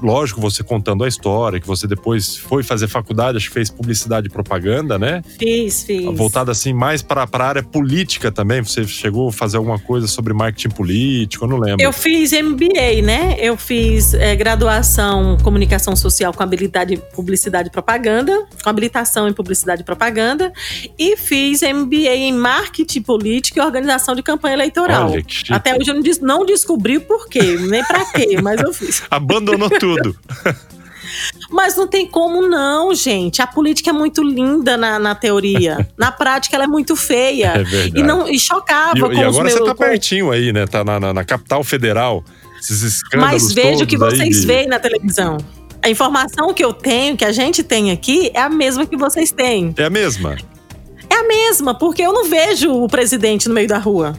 Lógico, você contando a história, que você depois foi fazer faculdade, acho que fez publicidade e propaganda, né? Fiz, fiz. Voltado assim mais para a área política também, você chegou a fazer alguma coisa sobre marketing político, eu não lembro. Eu fiz M B A, né? Eu fiz é, graduação em comunicação social com habilidade em publicidade e propaganda, com habilitação em publicidade e propaganda, e fiz M B A em marketing político e organização de campanha eleitoral. Olha, que... Até hoje eu não, des- não descobri por quê, nem para quê, mas eu fiz. Abandonou tudo. Mas não tem como não, gente. A política é muito linda na, na teoria. Na prática, ela é muito feia. É verdade. E, não, e chocava e, com e os meus... E agora você tá com... pertinho aí, né? Tá na, na, na capital federal. Esses escândalos todos. Mas veja o que vocês de... veem na televisão. A informação que eu tenho, que a gente tem aqui, é a mesma que vocês têm. É a mesma? É a mesma, porque eu não vejo o presidente no meio da rua.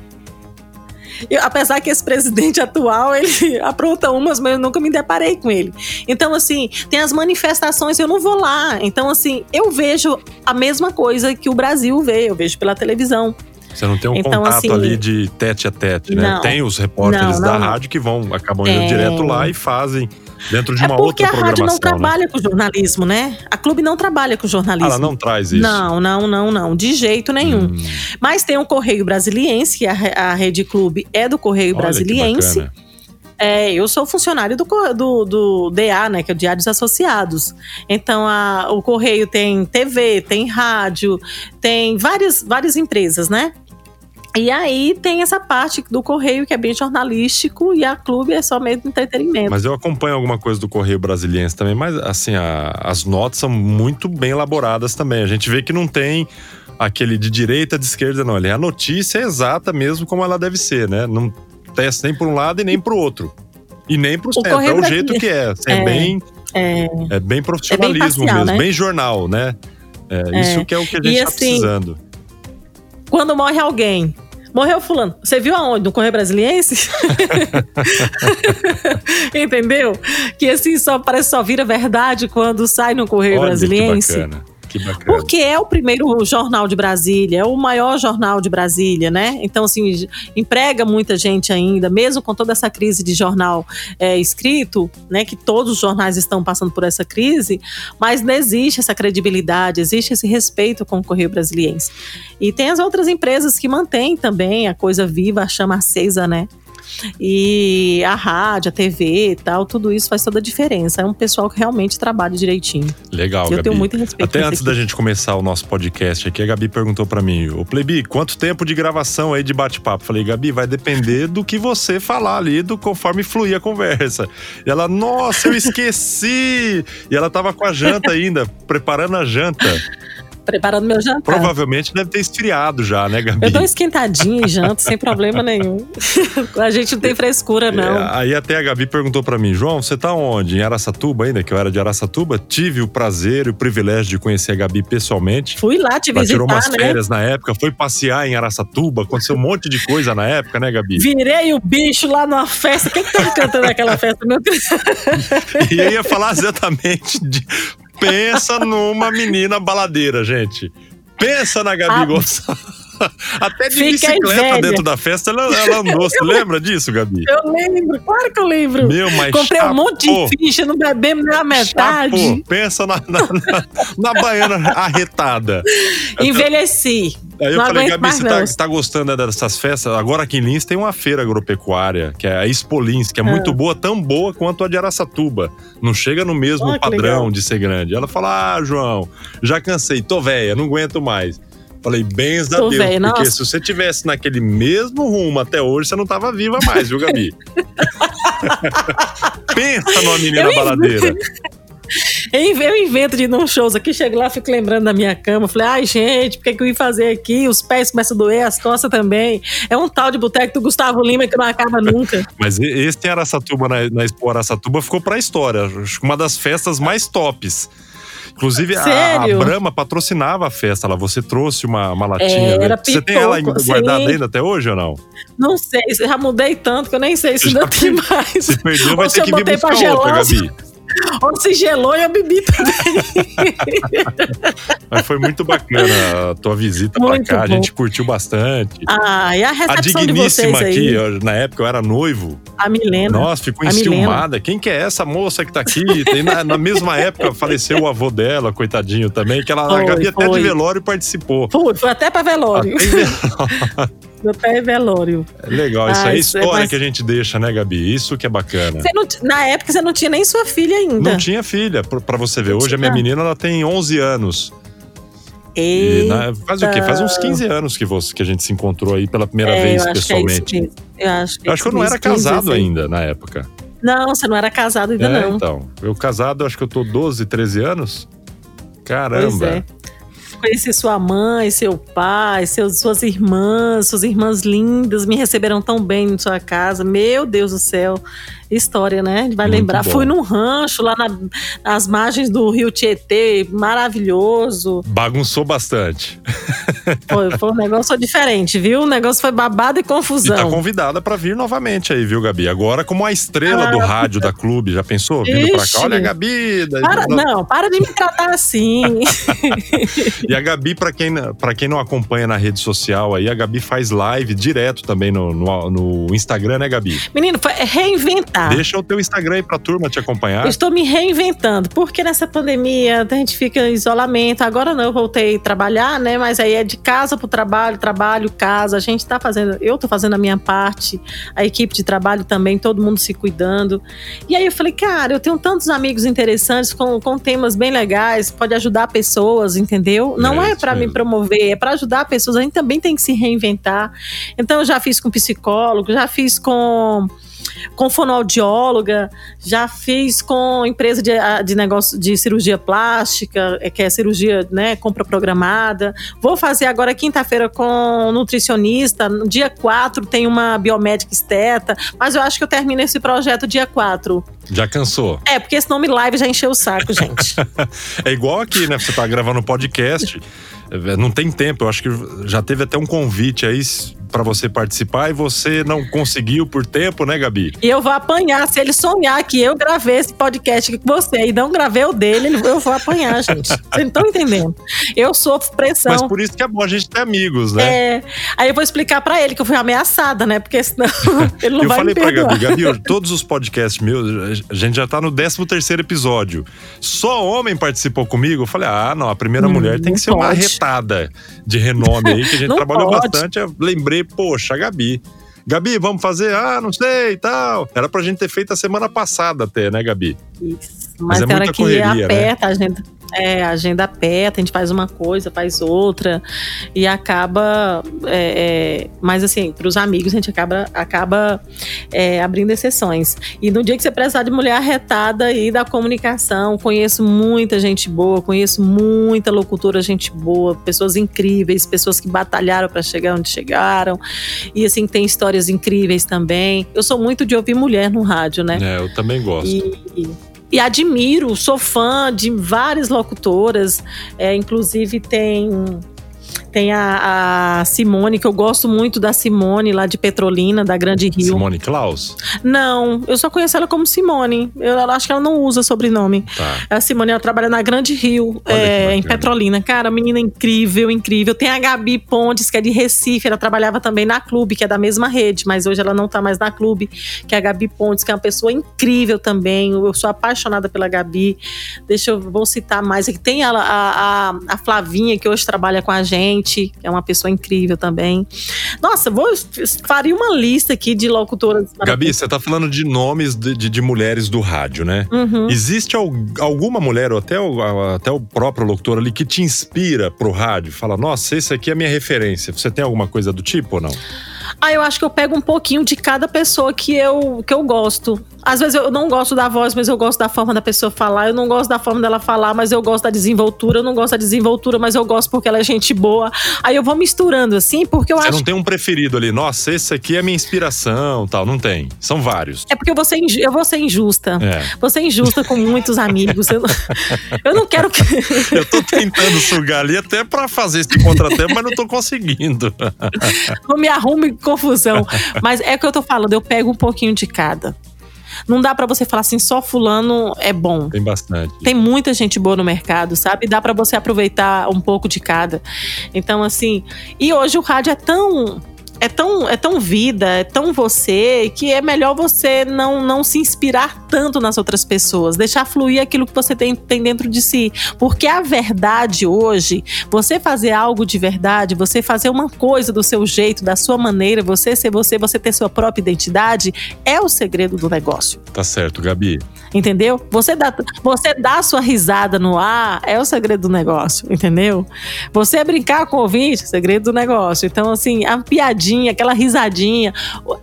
Eu, apesar que esse presidente atual, ele apronta umas, mas eu nunca me deparei com ele. Então, assim, tem as manifestações, eu não vou lá. Então, assim, eu vejo a mesma coisa que o Brasil vê, eu vejo pela televisão. Você não tem um então, contato assim, ali de tete a tete, né? Não, tem os repórteres não, não, da não. rádio que vão, acabam indo é... direto lá e fazem dentro de uma é outra programação. Porque a rádio não trabalha, né, com jornalismo, né? A Clube não trabalha com jornalismo. Ela não traz isso. Não, não, não, não. De jeito nenhum. Hum. Mas tem o Correio Brasiliense, que a, a Rede Clube é do Correio Olha, Brasiliense. É, eu sou funcionário do, do, do D A, né, que é o Diário dos Associados. Então, a, o Correio tem T V, tem rádio, tem várias, várias empresas, né? E aí tem essa parte do Correio que é bem jornalístico e a Clube é só meio de entretenimento. Mas eu acompanho alguma coisa do Correio Brasiliense também, mas assim, a, as notas são muito bem elaboradas também. A gente vê que não tem aquele de direita, de esquerda, não. A notícia é exata mesmo como ela deve ser, né? Não testa nem para um lado e nem para o outro. E nem para o certo, é o jeito que é. Assim, é, é, bem, é, é bem profissionalismo é bem parcial, mesmo, né? Bem jornal, né? É, é. Isso que é o que a gente está assim, precisando. Quando morre alguém, morreu fulano, você viu aonde? No Correio Brasiliense? Entendeu? Que assim, só parece só vira verdade quando sai no Correio Olha, Brasiliense. Que bacana. Que bacana. Porque é o primeiro jornal de Brasília, é o maior jornal de Brasília, né? Então, assim, emprega muita gente ainda, mesmo com toda essa crise de jornal é, escrito, né? Que todos os jornais estão passando por essa crise, mas não existe essa credibilidade, existe esse respeito com o Correio Brasiliense. E tem as outras empresas que mantêm também a coisa viva, a chama acesa, né? E a rádio, a T V e tal, tudo isso faz toda a diferença. É um pessoal que realmente trabalha direitinho. Legal, eu Gabi. Tenho muito respeito. Até antes aqui. Da gente começar o nosso podcast aqui, a Gabi perguntou pra mim: ô Playbee, quanto tempo de gravação aí de bate-papo? Falei, Gabi, vai depender do que você falar ali, do conforme fluir a conversa. E ela, nossa, eu esqueci! E ela tava com a janta ainda, preparando a janta. Preparando meu jantar. Provavelmente deve ter esfriado já, né, Gabi? Eu dou esquentadinha e janto sem problema nenhum. A gente não tem frescura, não. É, aí até a Gabi perguntou pra mim, João, você tá onde? Em Araçatuba ainda, que eu era de Araçatuba. Tive o prazer e o privilégio de conhecer a Gabi pessoalmente. Fui lá te Ela visitar, né? Tirou umas férias na época, foi passear em Araçatuba. Aconteceu um monte de coisa na época, né, Gabi? Virei o bicho lá numa festa. Quem que tava cantando naquela festa, meu Deus? E eu ia falar exatamente de... Pensa numa menina baladeira, gente. Pensa na Gabi a... Gonçalves. Até de Fiquei bicicleta velha. Dentro da festa ela, ela andou. Você lembra disso, Gabi? Eu lembro, claro que eu lembro. Meu, mas comprei chapô. Um monte de ficha, não bebemos nem a metade. Chapô. Pensa na, na, na, na baiana arretada. Envelheci. Aí eu não falei, Gabi, você tá, tá gostando dessas festas? Agora aqui em Lins tem uma feira agropecuária, que é a Expo Lins, que é ah. muito boa, tão boa quanto a de Araçatuba. Não chega no mesmo oh, padrão legal. De ser grande. Ela fala, ah, João, já cansei, tô velha, não aguento mais. Falei, bens da Deus, véio, porque nossa. Se você tivesse naquele mesmo rumo até hoje, você não tava viva mais, viu, Gabi? Pensa numa menina eu baladeira. Eu invento de ir num shows aqui, chego lá, fico lembrando da minha cama. Falei, ai gente, por que, que eu vim fazer aqui? Os pés começam a doer, as costas também. É um tal de boteco do Gustavo Lima que não acaba nunca. Mas esse em Araçatuba, na, na Expo Araçatuba, ficou pra história. Acho que uma das festas mais tops. Inclusive, a, a Brahma patrocinava a festa lá. Você trouxe uma, uma latinha. É, era pipoco, você tem ela guardada sim. ainda até hoje ou não? Não sei, já mudei tanto que eu nem sei se já ainda tem mais. Se perdeu, vai ou ter que vir buscar outra, Gabi. Ou se gelou e eu bebi também. Mas foi muito bacana a tua visita muito pra cá, bom. A gente curtiu bastante. Ah, e a recepção a digníssima de vocês aqui, aí. Na época eu era noivo. A Milena. Nossa, ficou enciumada. Quem que é essa moça que tá aqui? Tem, na, na mesma época faleceu o avô dela, coitadinho também, que ela foi, a Gabi foi. Até de velório participou. Foi, foi até pra velório. Até velório. Até velório. É legal, isso ah, é a história mas... que a gente deixa, né, Gabi? Isso que é bacana. Não, na época você não tinha nem sua filha ainda. Não tinha filha, pra você ver. Não hoje tinha. A minha menina ela tem onze anos. E na, faz o quê? Faz uns quinze anos que, você, que a gente se encontrou aí pela primeira é, vez eu pessoalmente. Acho que é eu acho que, eu, acho que eu não era casado ainda na época. Não, você não era casado ainda é, não. Então, eu casado, acho que eu tô doze, treze anos. Caramba. Pois é. Conheci sua mãe, seu pai, seus, suas irmãs, suas irmãs lindas, me receberam tão bem em sua casa. Meu Deus do céu, história, né? A gente vai muito lembrar. Bom. Fui num rancho lá na, nas margens do Rio Tietê, maravilhoso. Bagunçou bastante. Foi, foi um negócio diferente, viu? O negócio foi babado e confusão. E tá convidada pra vir novamente aí, viu, Gabi? Agora como a estrela ah, do rádio da Clube, já pensou? Vindo ixi, pra cá, olha a Gabi. Daí, para, não... não, para de me tratar assim. E a Gabi, pra quem, pra quem não acompanha na rede social aí, a Gabi faz live direto também no, no, no Instagram, né, Gabi? Menino, foi reinventar. Deixa o teu Instagram aí pra turma te acompanhar. Eu estou me reinventando, porque nessa pandemia a gente fica em isolamento. Agora não, eu voltei a trabalhar, né? Mas aí é de casa pro trabalho, trabalho, casa. A gente tá fazendo, eu tô fazendo a minha parte, a equipe de trabalho também, todo mundo se cuidando. E aí eu falei, cara, eu tenho tantos amigos interessantes com, com temas bem legais, pode ajudar pessoas, entendeu? Não é, é para me promover, é para ajudar pessoas. A gente também tem que se reinventar. Então, eu já fiz com psicólogo, já fiz com, com fonoaudióloga, já fiz com empresa de, de negócio de cirurgia plástica, que é cirurgia, né, compra programada. Vou fazer agora quinta-feira com nutricionista. No dia quatro tem uma biomédica esteta, mas eu acho que eu termino esse projeto dia quatro. Já cansou? É, porque esse nome live já encheu o saco, gente. É igual aqui, né? Você tá gravando podcast, não tem tempo. Eu acho que já teve até um convite aí pra você participar e você não conseguiu por tempo, né, Gabi? E eu vou apanhar. Se ele sonhar que eu gravei esse podcast aqui com você e não gravei o dele, eu vou apanhar, gente. Vocês não estão entendendo. Eu sofro pressão. Mas por isso que é bom a gente ter amigos, né? É. Aí eu vou explicar pra ele que eu fui ameaçada, né? Porque senão ele não eu vai falei me perdoar. Pra Gabi, Gabi, todos os podcasts meus... A gente já tá no décimo terceiro episódio. Só homem participou comigo. Eu falei, ah, não, a primeira hum, mulher tem que ser pode. Uma arretada de renome aí, que a gente trabalhou pode. Bastante. Eu lembrei, poxa, a Gabi. Gabi, vamos fazer? Ah, não sei e tal. Era pra gente ter feito a semana passada até, né, Gabi? Isso. Mas, Mas é muita que correria, aperta, né? A gente... É, a agenda aperta, a gente faz uma coisa, faz outra e acaba é, é, mas assim, pros amigos a gente acaba, acaba é, abrindo exceções. E no dia que você precisar de mulher arretada aí da comunicação, conheço muita gente boa, conheço muita locutora gente boa, pessoas incríveis, pessoas que batalharam pra chegar onde chegaram e assim, tem histórias incríveis também. Eu sou muito de ouvir mulher no rádio, né? É, eu também gosto. E... E admiro, sou fã de várias locutoras, é, inclusive tem, Tem a, a Simone, que eu gosto muito da Simone, lá de Petrolina, da Grande Rio. Simone Claus? Não, eu só conheço ela como Simone. Eu acho que ela não usa sobrenome. Tá. A Simone, ela trabalha na Grande Rio, é, em Petrolina. Cara, menina incrível, incrível. Tem a Gabi Pontes, que é de Recife. Ela trabalhava também na Clube, que é da mesma rede, mas hoje ela não tá mais na Clube. Que é a Gabi Pontes, que é uma pessoa incrível também. Eu sou apaixonada pela Gabi. Deixa eu, vou citar mais aqui. Tem a, a, a, a Flavinha, que hoje trabalha com a gente. Que é uma pessoa incrível também. Nossa, vou faria uma lista aqui de locutoras. Gabi, você tá falando de nomes de, de, de mulheres do rádio, né? Uhum. Existe al, alguma mulher, ou até o, até o próprio locutor ali, que te inspira pro rádio? Fala, nossa, esse aqui é a minha referência. Você tem alguma coisa do tipo ou não? Ah, eu acho que eu pego um pouquinho de cada pessoa que eu, que eu gosto. Às vezes eu não gosto da voz, mas eu gosto da forma da pessoa falar. Eu não gosto da forma dela falar, mas eu gosto da desenvoltura. Eu não gosto da desenvoltura, mas eu gosto porque ela é gente boa. Aí eu vou misturando, assim, porque eu você acho... Você não tem um preferido ali? Nossa, esse aqui é minha inspiração, tal. Não tem. São vários. É porque eu vou ser, inju... eu vou ser injusta. É. Vou ser injusta com muitos amigos. Eu não, eu não quero que... eu tô tentando sugar ali até pra fazer esse contratempo, mas não tô conseguindo. Não me arrume confusão. Mas é o que eu tô falando. Eu pego um pouquinho de cada. Não dá pra você falar assim, só fulano é bom. Tem bastante. Tem muita gente boa no mercado, sabe? Dá pra você aproveitar um pouco de cada. Então, assim... E hoje o rádio é tão... É tão, é tão vida, é tão você, que é melhor você não, não se inspirar tanto nas outras pessoas. Deixar fluir aquilo que você tem, tem dentro de si. Porque a verdade hoje, você fazer algo de verdade, você fazer uma coisa do seu jeito, da sua maneira, você ser você, você ter sua própria identidade, é o segredo do negócio. Tá certo, Gabi. Entendeu? Você dá, você dá sua risada no ar, é o segredo do negócio, entendeu? Você brincar com o ouvinte, é o segredo do negócio. Então, assim, a piadinha, aquela risadinha.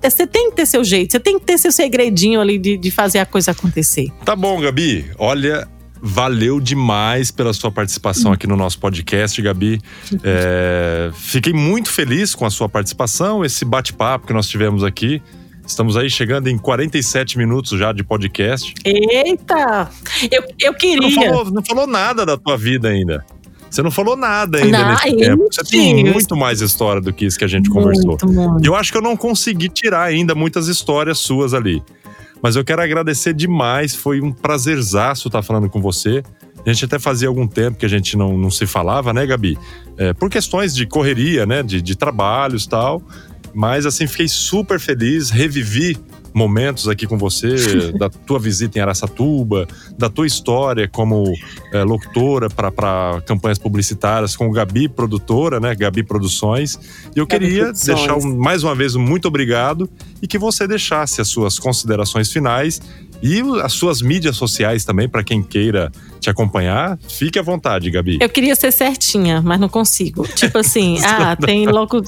Você tem que ter seu jeito, você tem que ter seu segredinho ali de, de fazer a coisa acontecer. Tá bom, Gabi. Olha, valeu demais pela sua participação aqui no nosso podcast, Gabi. É, fiquei muito feliz com a sua participação, esse bate-papo que nós tivemos aqui. Estamos aí chegando em quarenta e sete minutos já de podcast. Eita! Eu, eu queria... Não falou, não falou nada da tua vida ainda. Você não falou nada ainda não, nesse tempo. Você tem muito mais história do que isso que a gente conversou. E eu acho que eu não consegui tirar ainda muitas histórias suas ali. Mas eu quero agradecer demais. Foi um prazerzaço estar falando com você. A gente até fazia algum tempo que a gente não, não se falava, né, Gabi? É, por questões de correria, né? De, de trabalhos e tal. Mas, assim, fiquei super feliz. Revivi momentos aqui com você, da tua visita em Araçatuba, da tua história como é, locutora para campanhas publicitárias com o Gabi Produtora, né? Gabi Produções. E eu Gabi queria Produções. deixar um, mais uma vez um muito obrigado e que você deixasse as suas considerações finais e as suas mídias sociais também, para quem queira te acompanhar. Fique à vontade, Gabi. Eu queria ser certinha, mas não consigo. Tipo assim, ah, tem logo,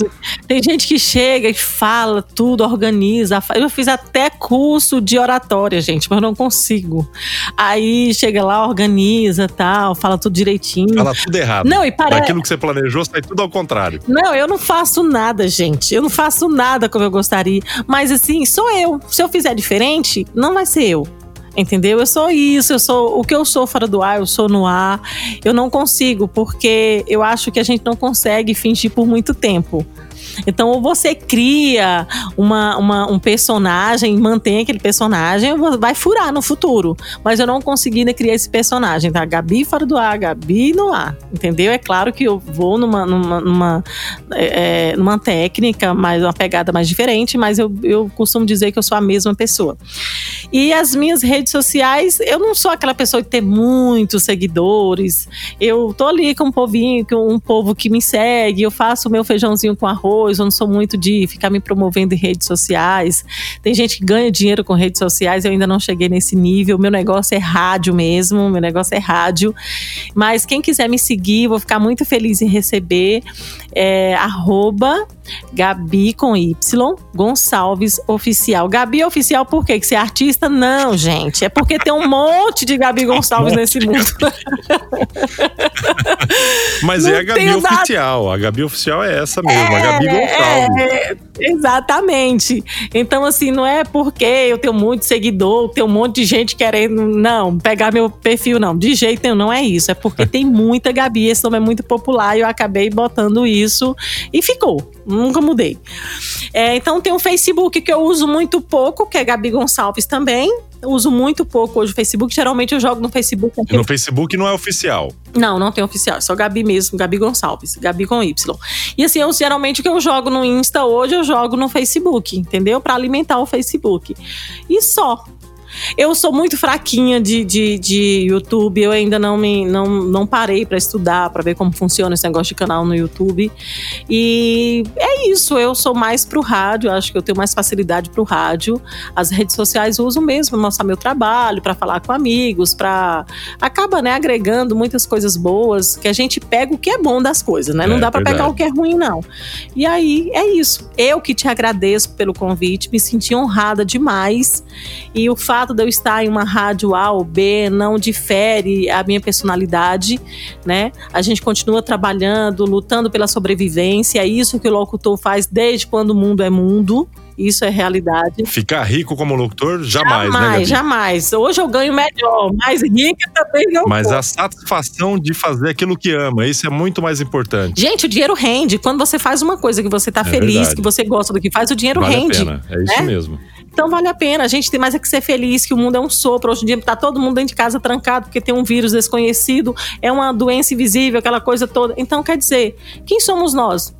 tem gente que chega e fala tudo, organiza. Eu fiz até até curso de oratória, gente, mas eu não consigo. Aí chega lá, organiza, tal, fala tudo direitinho. Fala tudo errado. Não, e para... Aquilo que você planejou sai tudo ao contrário. Não, eu não faço nada, gente. Eu não faço nada como eu gostaria. Mas assim, sou eu. Se eu fizer diferente, não vai ser eu. Entendeu? Eu sou isso, eu sou o que eu sou fora do ar, eu sou no ar. Eu não consigo, porque eu acho que a gente não consegue fingir por muito tempo. Então, ou você cria uma, uma, um personagem, mantém aquele personagem, vai furar no futuro. Mas eu não consegui ainda criar esse personagem, tá? Gabi fora do ar, Gabi no ar, entendeu? É claro que eu vou numa, numa, numa, é, numa técnica, mais, uma pegada mais diferente, mas eu, eu costumo dizer que eu sou a mesma pessoa. E as minhas redes sociais, eu não sou aquela pessoa que tem muitos seguidores. Eu tô ali com um povinho, com um povo que me segue, eu faço o meu feijãozinho com arroz. Eu não sou muito de ficar me promovendo em redes sociais. Tem gente que ganha dinheiro com redes sociais, eu ainda não cheguei nesse nível. Meu negócio é rádio mesmo, meu negócio é rádio. Mas quem quiser me seguir, vou ficar muito feliz em receber. É, arroba Gabi com Y, Gonçalves Oficial. Gabi é oficial por quê? Que você é artista? Não, gente. É porque tem um monte de Gabi Gonçalves nesse mundo. Mas não é a Gabi oficial. Nada. A Gabi oficial é essa mesmo, é, a Gabi Gonçalves. É, exatamente. Então, assim, não é porque eu tenho muito seguidor, tenho um monte de gente querendo, não, pegar meu perfil, não. De jeito nenhum, não é isso. É porque tem muita Gabi, esse nome é muito popular e eu acabei botando isso e ficou. Nunca mudei. É, então tem o Facebook que eu uso muito pouco, que é Gabi Gonçalves também. Eu uso muito pouco hoje o Facebook. Geralmente eu jogo no Facebook. No Facebook não é oficial? Não, não tem oficial. É só Gabi mesmo, Gabi Gonçalves. Gabi com Y. E assim, eu, geralmente o que eu jogo no Insta hoje, eu jogo no Facebook, entendeu? Pra alimentar o Facebook. E só. Eu sou muito fraquinha de, de, de YouTube, eu ainda não, me, não, não parei para estudar, para ver como funciona esse negócio de canal no YouTube. E é isso, eu sou mais pro rádio, acho que eu tenho mais facilidade pro rádio. As redes sociais eu uso mesmo para mostrar meu trabalho, para falar com amigos, para acaba, né, agregando muitas coisas boas, que a gente pega o que é bom das coisas, né? É, não dá para pegar o que é ruim, não. E aí, é isso. Eu que te agradeço pelo convite, me senti honrada demais. E o fato de eu estar em uma rádio A ou B não difere a minha personalidade, né? A gente continua trabalhando, lutando pela sobrevivência, é isso que o locutor faz desde quando o mundo é mundo. Isso é realidade. Ficar rico como locutor, jamais, jamais, né, Gabi? Jamais. Hoje eu ganho melhor, mas rica também não. Mas a satisfação de fazer aquilo que ama, isso é muito mais importante. Gente, o dinheiro rende. Quando você faz uma coisa que você tá é feliz, verdade. Que você gosta do que faz, o dinheiro vale rende. Vale a pena, é isso, né? Mesmo. Então vale a pena, a gente tem mais é que ser feliz, que o mundo é um sopro. Hoje em dia tá todo mundo dentro de casa trancado, porque tem um vírus desconhecido, é uma doença invisível, aquela coisa toda. Então quer dizer, quem somos nós?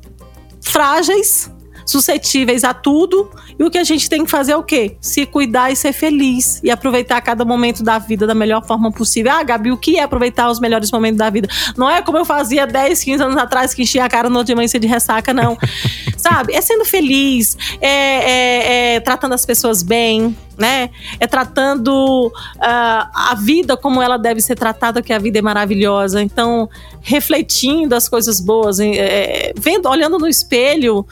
Frágeis, suscetíveis a tudo, e o que a gente tem que fazer é o quê? Se cuidar e ser feliz e aproveitar cada momento da vida da melhor forma possível. Ah, Gabi, o que é aproveitar os melhores momentos da vida? Não é como eu fazia dez, quinze anos atrás, que enchia a cara no outro dia manhã de ressaca, não. Sabe? É sendo feliz, é, é, é tratando as pessoas bem, né? É tratando uh, a vida como ela deve ser tratada, que a vida é maravilhosa. Então, refletindo as coisas boas, é, vendo, olhando no espelho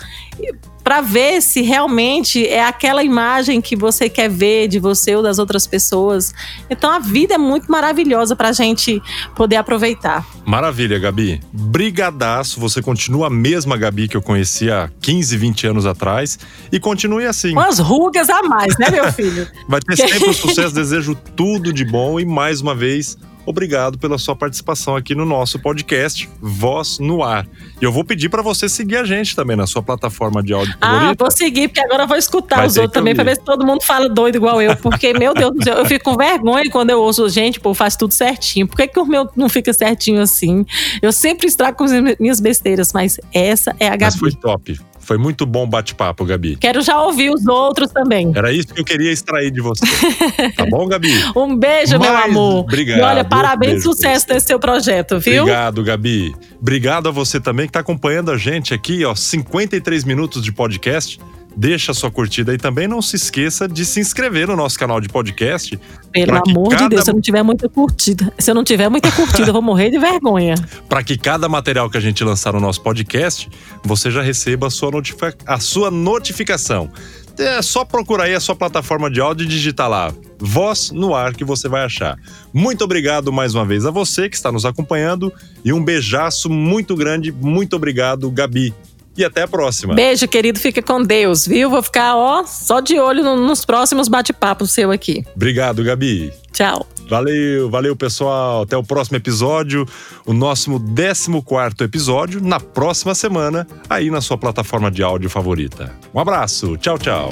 para ver se realmente é aquela imagem que você quer ver de você ou das outras pessoas. Então a vida é muito maravilhosa pra gente poder aproveitar. Maravilha, Gabi. Brigadaço. Você continua a mesma Gabi que eu conhecia há quinze, vinte anos atrás e continue assim. Umas rugas a mais, né, meu filho? Vai ter sempre um sucesso. Desejo tudo de bom e mais uma vez, obrigado pela sua participação aqui no nosso podcast Voz no Ar. E eu vou pedir para você seguir a gente também na sua plataforma de áudio favorita. Ah, favorito. Vou seguir, porque agora eu vou escutar Vai os outros também, para ver se todo mundo fala doido igual eu. Porque, meu Deus do céu, eu fico com vergonha quando eu ouço gente, pô, faz tudo certinho. Por que que o meu não fica certinho assim? Eu sempre estrago com as minhas besteiras, mas essa é a Gabi. Mas foi top. Foi muito bom o bate-papo, Gabi. Quero já ouvir os outros também. Era isso que eu queria extrair de você. Tá bom, Gabi? Um beijo, Mas, meu amor. Obrigado. E olha, parabéns, um sucesso nesse seu projeto, viu? Obrigado, Gabi. Obrigado a você também que tá acompanhando a gente aqui, ó, cinquenta e três minutos de podcast. Deixa a sua curtida e também não se esqueça de se inscrever no nosso canal de podcast. Pelo amor cada... de Deus, se eu não tiver muita curtida, se eu não tiver muita curtida, eu vou morrer de vergonha. Para que cada material que a gente lançar no nosso podcast, você já receba a sua, notific... a sua notificação. É só procurar aí a sua plataforma de áudio e digitar lá Voz no Ar que você vai achar. Muito obrigado mais uma vez a você que está nos acompanhando e um beijaço muito grande. Muito obrigado, Gabi. E até a próxima. Beijo, querido. Fica com Deus, viu? Vou ficar, ó, só de olho nos próximos bate-papos seu aqui. Obrigado, Gabi. Tchau. Valeu, valeu, pessoal. Até o próximo episódio. O nosso décimo quarto episódio, na próxima semana, aí na sua plataforma de áudio favorita. Um abraço. Tchau, tchau.